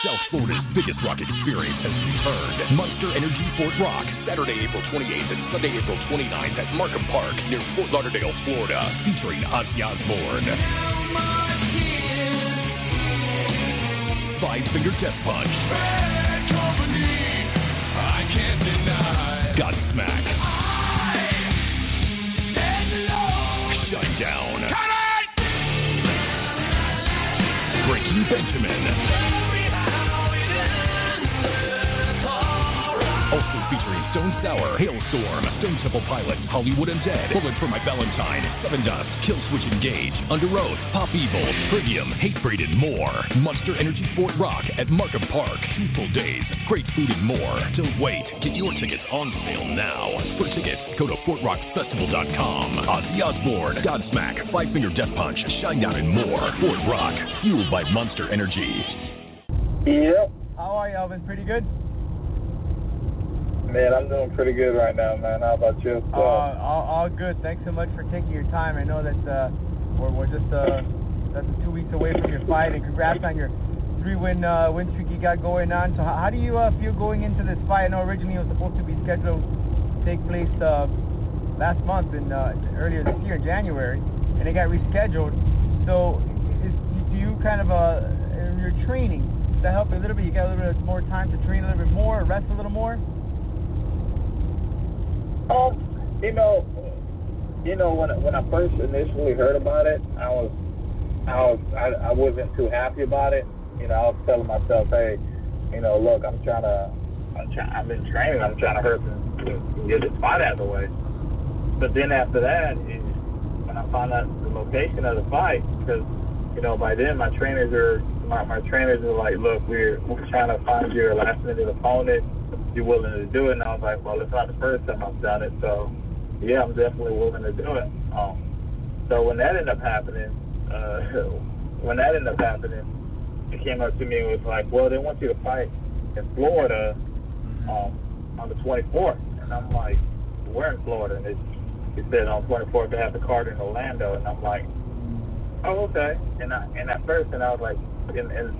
South Florida's biggest rock experience has returned. Monster Energy Fort Rock, Saturday, April 28th and Sunday, April 29th at Markham Park near Fort Lauderdale, Florida, featuring Ozzy Osbourne, Five Finger Death Punch, Bad Company, I Can't Deny, Godsmack, Shut Down, Breaking Benjamin. Also featuring Stone Sour, Hailstorm, Stone Temple Pilots, Hollywood Undead, Bullet for My Valentine, Seven Dust, Killswitch Engage, Under Oath, Pop Evil, Trivium, Hatebreed, and more. Monster Energy Fort Rock at Markham Park. 2 full days, great food and more. Don't wait. Get your tickets on sale now. For tickets, go to FortRockFestival.com. Ozzy Osbourne, Godsmack, Five Finger Death Punch, Shinedown, and more. Fort Rock, fueled by Monster Energy. Yep. How are you, Elvin? Pretty good? Man, I'm doing pretty good right now, man. How about you? All good. Thanks so much for taking your time. I know that we're just less than 2 weeks away from your fight, and congrats on your three-win win streak you got going on. So how do you feel going into this fight? I know originally it was supposed to be scheduled to take place last month and earlier this year in January, and it got rescheduled. So do you kind of, in your training, does that help you a little bit? You got a little bit more time to train a little bit more, rest a little more? You know, when I first initially heard about it, I wasn't too happy about it. You know, I was telling myself, hey, you know, look, I've been training, I'm trying to hurt and get this fight out of the way. But then after that, when I found out the location of the fight, because you know, by then my trainers are like, look, we're trying to find your last minute opponent. You're willing to do it, and I was like, well, it's not the first time I've done it, so yeah, I'm definitely willing to do it. So when that ended up happening, it came up to me and was like, well, they want you to fight in Florida on the 24th, and I'm like, we're in Florida, and it said on 24th they have the card in Orlando, and I'm like, oh, okay. And at first, and I was like, and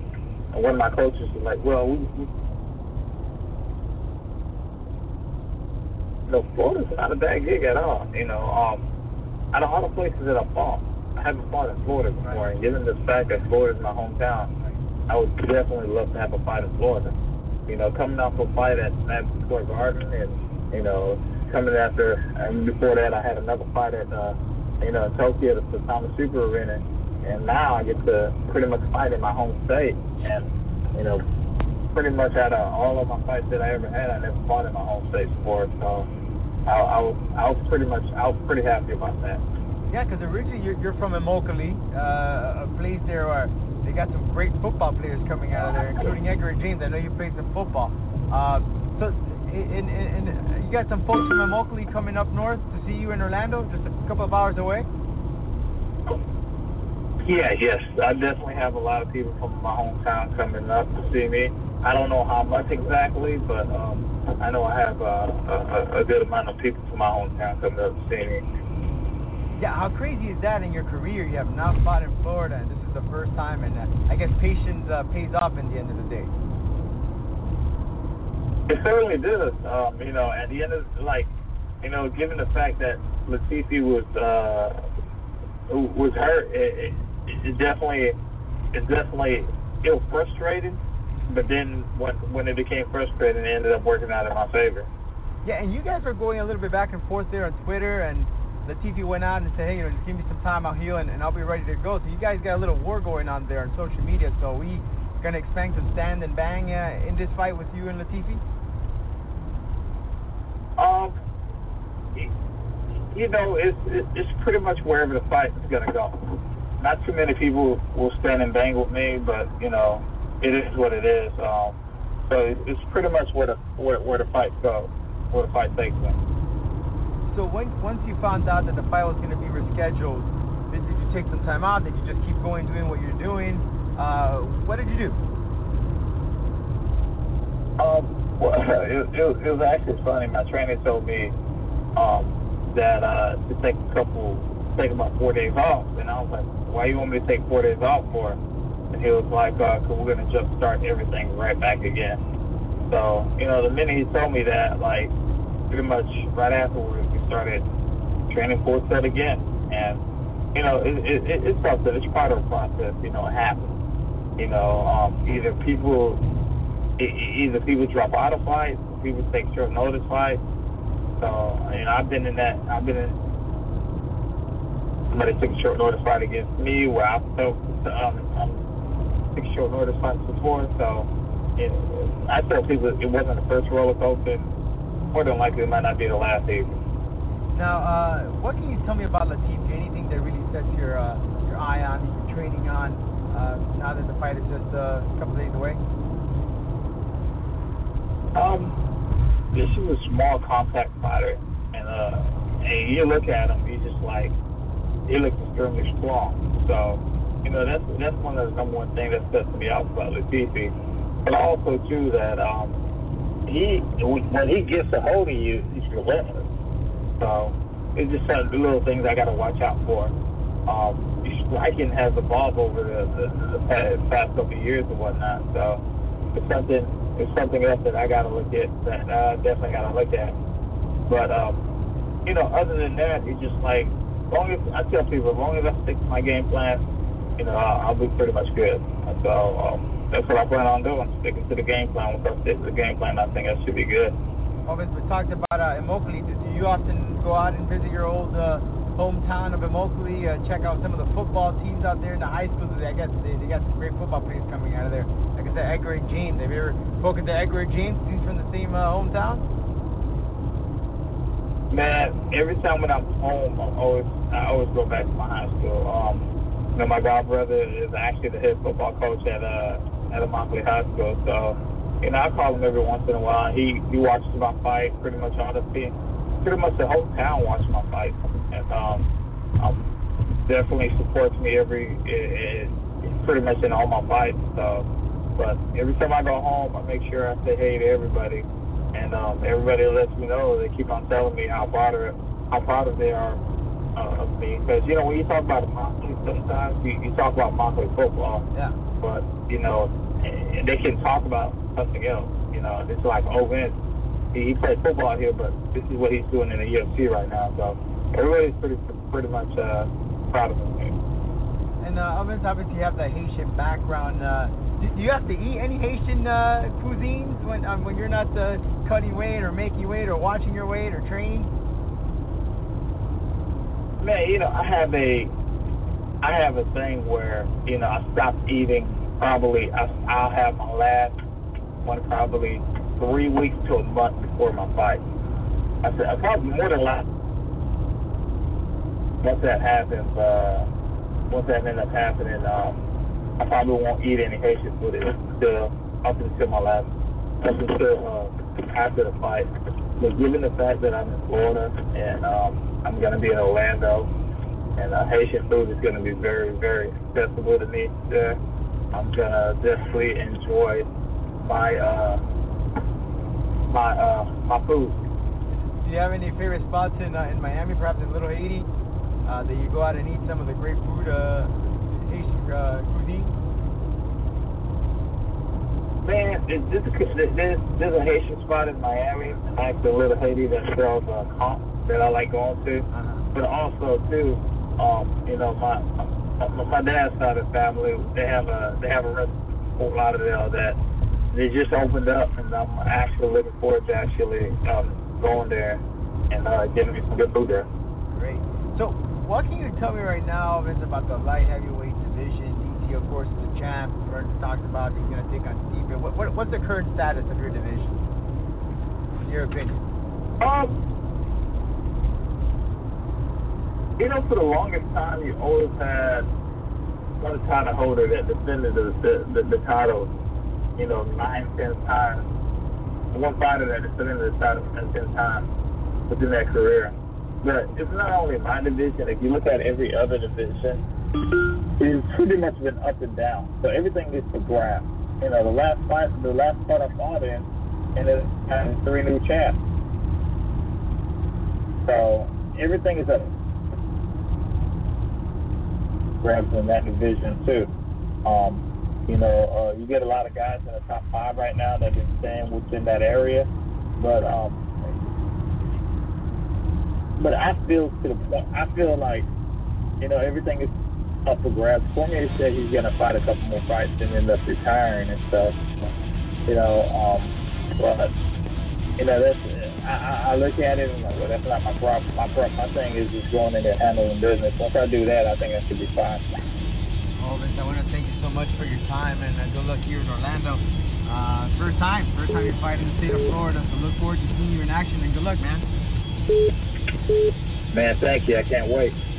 one of my coaches was like, well, we no, Florida's not a bad gig at all, you know. Out of all the places that I fought, I haven't fought in Florida before, and given the fact that Florida's my hometown, I would definitely love to have a fight in Florida. You know, coming off a fight at Madison Square Garden, and you know, coming after, and before that, I had another fight at, in Tokyo, the Saitama Super Arena, and now I get to pretty much fight in my home state, and you know, pretty much out of all of my fights that I ever had, I never fought in my home state before, so. I was pretty happy about that. Yeah, because originally you're from Immokalee, a place there where they got some great football players coming out of there, including Edgerrin James. I know you played some football. So you got some folks from Immokalee coming up north to see you in Orlando, just a couple of hours away? Yeah, yes. I definitely have a lot of people from my hometown coming up to see me. I don't know how much exactly, but I know I have a good amount of people from my hometown coming up to see me. Yeah, how crazy is that in your career? You have not fought in Florida, and this is the first time, and I guess patience pays off in the end of the day. It certainly does. You know, at the end of, like, you know, given the fact that Latifi was hurt, it was frustrating. But then when it became frustrating, it ended up working out in my favor. Yeah, and you guys are going a little bit back and forth there on Twitter, and Latifi went out and said, hey, you know, just give me some time, I'll heal, and I'll be ready to go. So you guys got a little war going on there on social media, so we going to expect some stand and bang in this fight with you and Latifi? You know, it's pretty much wherever the fight is going to go. not too many people will stand and bang with me, but, you know, it is what it is. So it's pretty much where the fight goes, where the fight takes place. So once you found out that the fight was going to be rescheduled, did you take some time out? Did you just keep going doing what you're doing? What did you do? Well, it was actually funny. My trainer told me that to take about 4 days off, and I was like, "Why you want me to take 4 days off for?" And he was like, "'Cause we're gonna jump start everything right back again." So you know, the minute he told me that, like pretty much right afterwards, we started training full set again, and you know, it's something. It's part of the process. You know, it happens. You know, either people drop out of fights, people take short notice fights. So you know, somebody took a short notice fight against me where I felt took short notice fights before. So I tell people it wasn't the first roller coaster. More than likely, it might not be the last season. Now, what can you tell me about Latifi? Anything that really sets your eye on, your training on, now that the fight is just a couple days away? This is a small, compact fighter, and you look at him, he's just like, he looks extremely strong. So, you know, that's one of the number one things that sets me out about Latifi. But also too that when he gets a hold of you, he's relentless. So it's just some little things I got to watch out for. Striking has evolved over the past couple of years and whatnot. So it's something else that I got to look at, that I definitely got to look at. But, you know, other than that, it's just like, I tell people, as long as I stick to my game plan, you know, I'll be pretty much good. So that's what I plan on doing, sticking to the game plan. Once I stick to the game plan, I think I should be good. Obviously, we talked about Immokalee. Do you often go out and visit your old hometown of Immokalee? Check out some of the football teams out there in the high schools. I guess they got some great football players coming out of there. Like I said, Edgerrin James. Have you ever spoken to Edgerrin James? He's from the same hometown. Man, every time when I'm home, I always go back to my high school. You know, my god brother is actually the head football coach at Immokalee High School, so. You know, I call him every once in a while. He watches my fight pretty much all the time. Pretty much the whole town watches my fight, and definitely supports me pretty much in all my fights. So, but every time I go home, I make sure I say hey to everybody, and everybody lets me know. They keep on telling me how proud they are of me. Because you know, when you talk about Immokalee, sometimes you talk about Immokalee football. Yeah. But you know, they can talk about something else, you know. It's like Ovince. He plays football here, but this is what he's doing in the UFC right now. So everybody's pretty much proud of him. And Ovince, obviously you have that Haitian background. Do you have to eat any Haitian cuisines when you're not cutting weight or making weight or watching your weight or training? Man, you know, I have a thing where, you know, I stopped eating. Probably I'll have my last one probably 3 weeks to a month before my fight. I said probably more than last. Once that ends up happening, I probably won't eat any Haitian food up until after the fight. But given the fact that I'm in Florida and I'm gonna be in Orlando, and Haitian food is gonna be very, very accessible to me there. I'm gonna definitely enjoy my food. Do you have any favorite spots in Miami, perhaps in Little Haiti, that you go out and eat some of the great food, Haitian cuisine? Man, there's a Haitian spot in Miami, like the Little Haiti, that sells comp that I like going to. Uh-huh. But also too, you know, my dad's side of the family, they have a restaurant in Lauderdale that they just opened up, and I'm actually looking forward to actually going there and getting me some good food there. Great. So what can you tell me right now, Vince, about the light heavyweight division? DC, of course, is the champ. We're talking about he's going to take on Steven. What's the current status of your division, in your opinion? You know, for the longest time, you always had one title holder that defended the title, you know, 9-10 times. One fighter that defended the title 9-10 times within that career. But it's not only my division. If you look at every other division, it's pretty much been up and down. So everything is to grab. You know, the last fight I fought in, and it has 3 new champs. So everything is up. Grabs in that division too. You know, you get a lot of guys in the top 5 right now that are staying within that area, but I feel like, you know, everything is up for grabs. Cormier said he's gonna fight a couple more fights and end up retiring and stuff. You know, but you know, that's I look at it and I'm like, well, that's not my problem. My thing is just going in there handling business. Once I do that, I think I should be fine. Ovince, I want to thank you so much for your time, and good luck here in Orlando. First time you're fighting in the state of Florida, so look forward to seeing you in action, and good luck, man. Man, thank you. I can't wait.